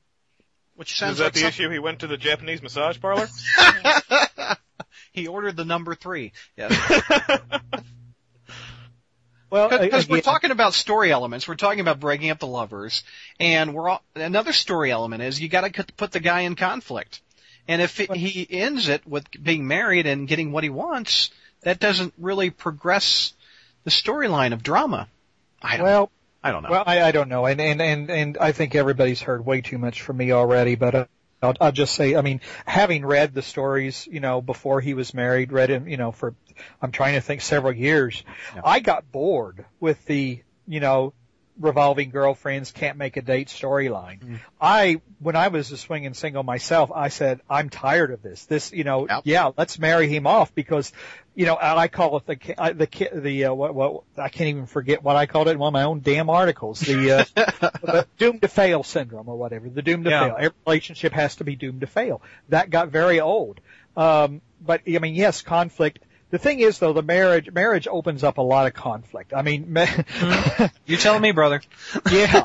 Which sounds Was that like the something. Issue he went to the Japanese massage parlor? He ordered the number three. Yes. Well, because we're talking about story elements, we're talking about breaking up the lovers, and we're all, another story element is you got to put the guy in conflict, and if it, he ends it with being married and getting what he wants, that doesn't really progress the storyline of drama. I don't well. I don't know. Well, I, I don't know, and, and and and I think everybody's heard way too much from me already. But uh, I'll, I'll just say, I mean, having read the stories, you know, before he was married, read him, you know, for I'm trying to think several years, yeah. I got bored with the, you know, revolving girlfriends can't make a date storyline. Mm. I when I was a swinging single myself, I said I'm tired of this. This, you know, yep. yeah, let's marry him off because. You know, I call it the the the uh, what what I can't even forget what I called it in one of my own damn articles. The, uh, the doomed to fail syndrome or whatever. The doomed to yeah. fail. Every relationship has to be doomed to fail. That got very old. Um, but I mean, yes, conflict. The thing is, though, the marriage marriage opens up a lot of conflict. I mean, you tell me, brother. Yeah,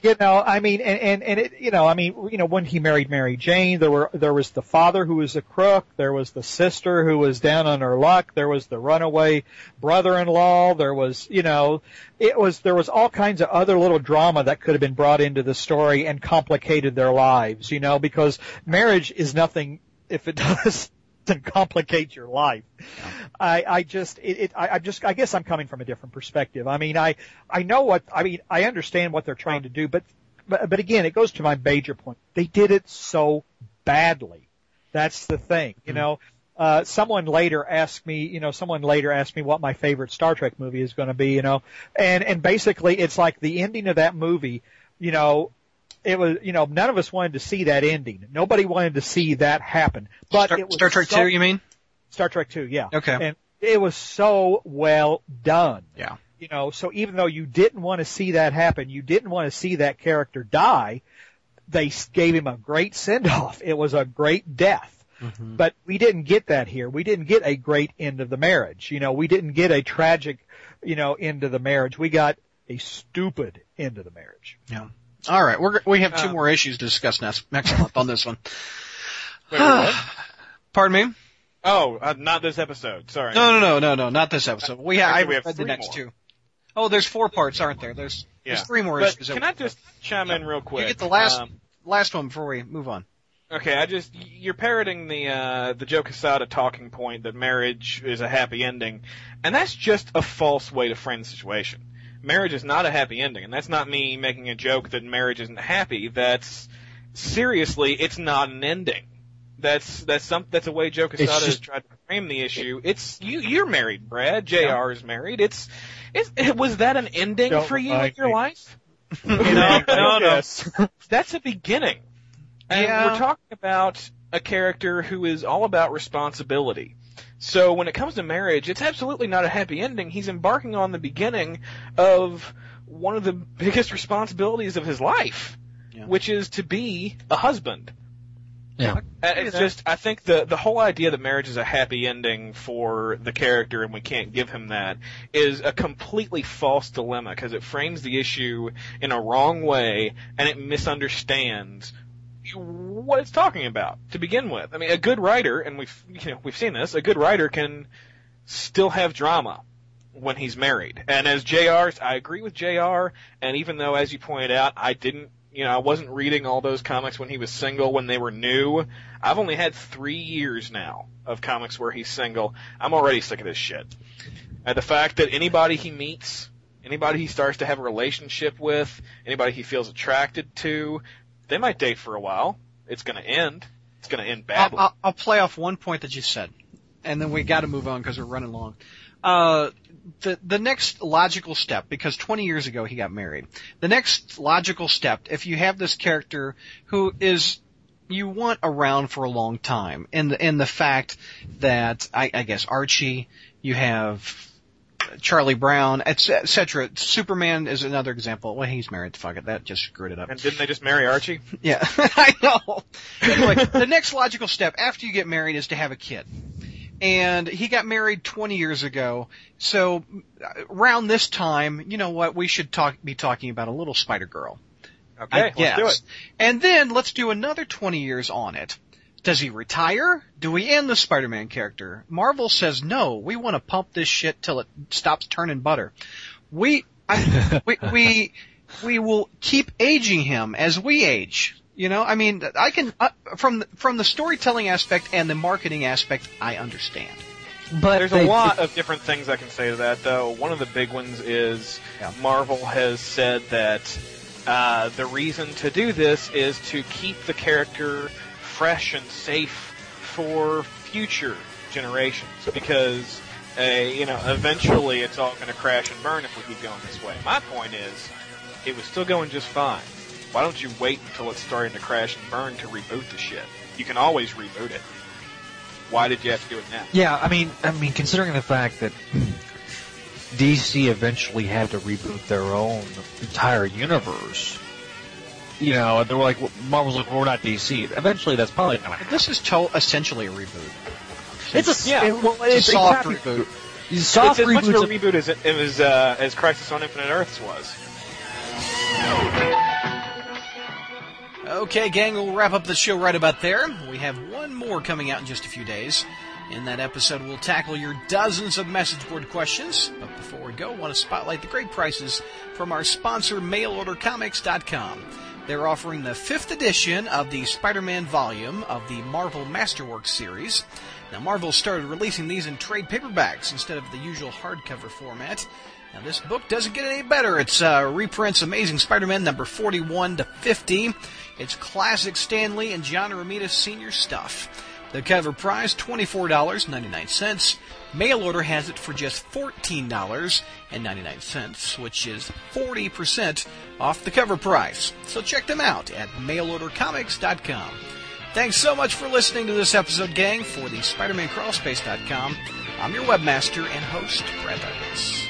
you know, I mean, and and and it, you know, I mean, you know, when he married Mary Jane, there were there was the father who was a crook, there was the sister who was down on her luck, there was the runaway brother-in-law, there was, you know, it was there was all kinds of other little drama that could have been brought into the story and complicated their lives, you know, because marriage is nothing if it does. and complicate your life. I, I just, it, it I, I just, I guess I'm coming from a different perspective. I mean, I, I know what, I mean, I understand what they're trying to do, but, but, but again, it goes to my major point. They did it so badly. That's the thing, you know. Uh, someone later asked me, you know, someone later asked me what my favorite Star Trek movie is going to be, you know, and, and basically it's like the ending of that movie, you know, it was, you know, none of us wanted to see that ending. Nobody wanted to see that happen. But Star, it was Star Trek so, two, you mean? Star Trek two, yeah. Okay. And it was so well done. Yeah. You know, so even though you didn't want to see that happen, you didn't want to see that character die, they gave him a great send-off. It was a great death. Mm-hmm. But we didn't get that here. We didn't get a great end of the marriage. You know, we didn't get a tragic, you know, end of the marriage. We got a stupid end of the marriage. Yeah. All right. We're, we have two um, more issues to discuss next, next month on this one. Wait, what? Pardon me? Oh, uh, not this episode. Sorry. No, no, no, no, no, not this episode. We have, I, I we have read the next more. two. Oh, there's four parts, aren't there? There's, yeah. there's three more but issues. Can I just chime yeah. in real quick? You get the last, um, last one before we move on. Okay, I just, you're parroting the, uh, the Joe Quesada talking point that marriage is a happy ending, and that's just a false way to frame the situation. Marriage is not a happy ending, and that's not me making a joke that marriage isn't happy. That's, seriously, it's not an ending. That's, that's some, that's a way Joe Quesada just, has tried to frame the issue. It's, you, you're married, Brad. J R no. is married. It's, it's, it, was that an ending Don't for you in your me. life? You know, no, no. That's a beginning. And yeah. we're talking about a character who is all about responsibility. So when it comes to marriage, it's absolutely not a happy ending. He's embarking on the beginning of one of the biggest responsibilities of his life, yeah. which is to be a husband. Yeah. It's just, I think the, the whole idea that marriage is a happy ending for the character and we can't give him that is a completely false dilemma because it frames the issue in a wrong way and it misunderstands what it's talking about to begin with. I mean, a good writer, and we've you know we've seen this, a good writer can still have drama when he's married. And as J R's, I agree with J R. And even though, as you pointed out, I didn't, you know, I wasn't reading all those comics when he was single when they were new. I've only had three years now of comics where he's single. I'm already sick of this shit. And the fact that anybody he meets, anybody he starts to have a relationship with, anybody he feels attracted to. They might date for a while. It's going to end. It's going to end badly. I'll, I'll play off one point that you said, and then we got to move on because we're running long. Uh, the the next logical step, because twenty years ago he got married. The next logical step, if you have this character who is you want around for a long time, and the, and the fact that I, I guess Archie, you have Charlie Brown, et cetera. Superman is another example. Well, he's married. Fuck it. That just screwed it up. And didn't they just marry Archie? Yeah, I know. Anyway, the next logical step after you get married is to have a kid. And he got married twenty years ago. So around this time, you know what? We should talk, be talking about a little Spider-Girl. Okay, let's do it. And then let's do another twenty years on it. Does he retire? Do we end the Spider-Man character? Marvel says no. We want to pump this shit till it stops turning butter. We, I, we, we, we will keep aging him as we age. You know, I mean, I can uh, from from the storytelling aspect and the marketing aspect, I understand. But there's they, a lot of different things I can say to that, though. One of the big ones is yeah. Marvel has said that uh, the reason to do this is to keep the character fresh and safe for future generations, because uh, you know eventually it's all going to crash and burn if we keep going this way. My point is, it was still going just fine. Why don't you wait until it's starting to crash and burn to reboot the shit? You can always reboot it. Why did you have to do it now? Yeah, I mean, I mean, considering the fact that D C eventually had to reboot their own entire universe. You know, they're like, Marvel's like, well, we're not D C. Eventually, that's probably going to happen. This is to- essentially a reboot. It's, it's a, yeah, it, well, it's, it's a soft exactly. reboot. It's, soft it's as much of a reboot as, it, it was, uh, as Crisis on Infinite Earths was. Okay, gang, we'll wrap up the show right about there. We have one more coming out in just a few days. In that episode, we'll tackle your dozens of message board questions. But before we go, I want to spotlight the great prices from our sponsor, mail order comics dot com. They're offering the fifth edition of the Spider-Man volume of the Marvel Masterworks series. Now, Marvel started releasing these in trade paperbacks instead of the usual hardcover format. Now, this book doesn't get any better. It's uh, reprints Amazing Spider-Man number forty-one to fifty. It's classic Stan Lee and John Romita Senior stuff. The cover price, twenty-four dollars and ninety-nine cents. Mail order has it for just fourteen dollars and ninety-nine cents, which is forty percent off the cover price. So check them out at mail order comics dot com. Thanks so much for listening to this episode, gang. For the Spider Man Crawl Space dot com, I'm your webmaster and host, Brad Douglas.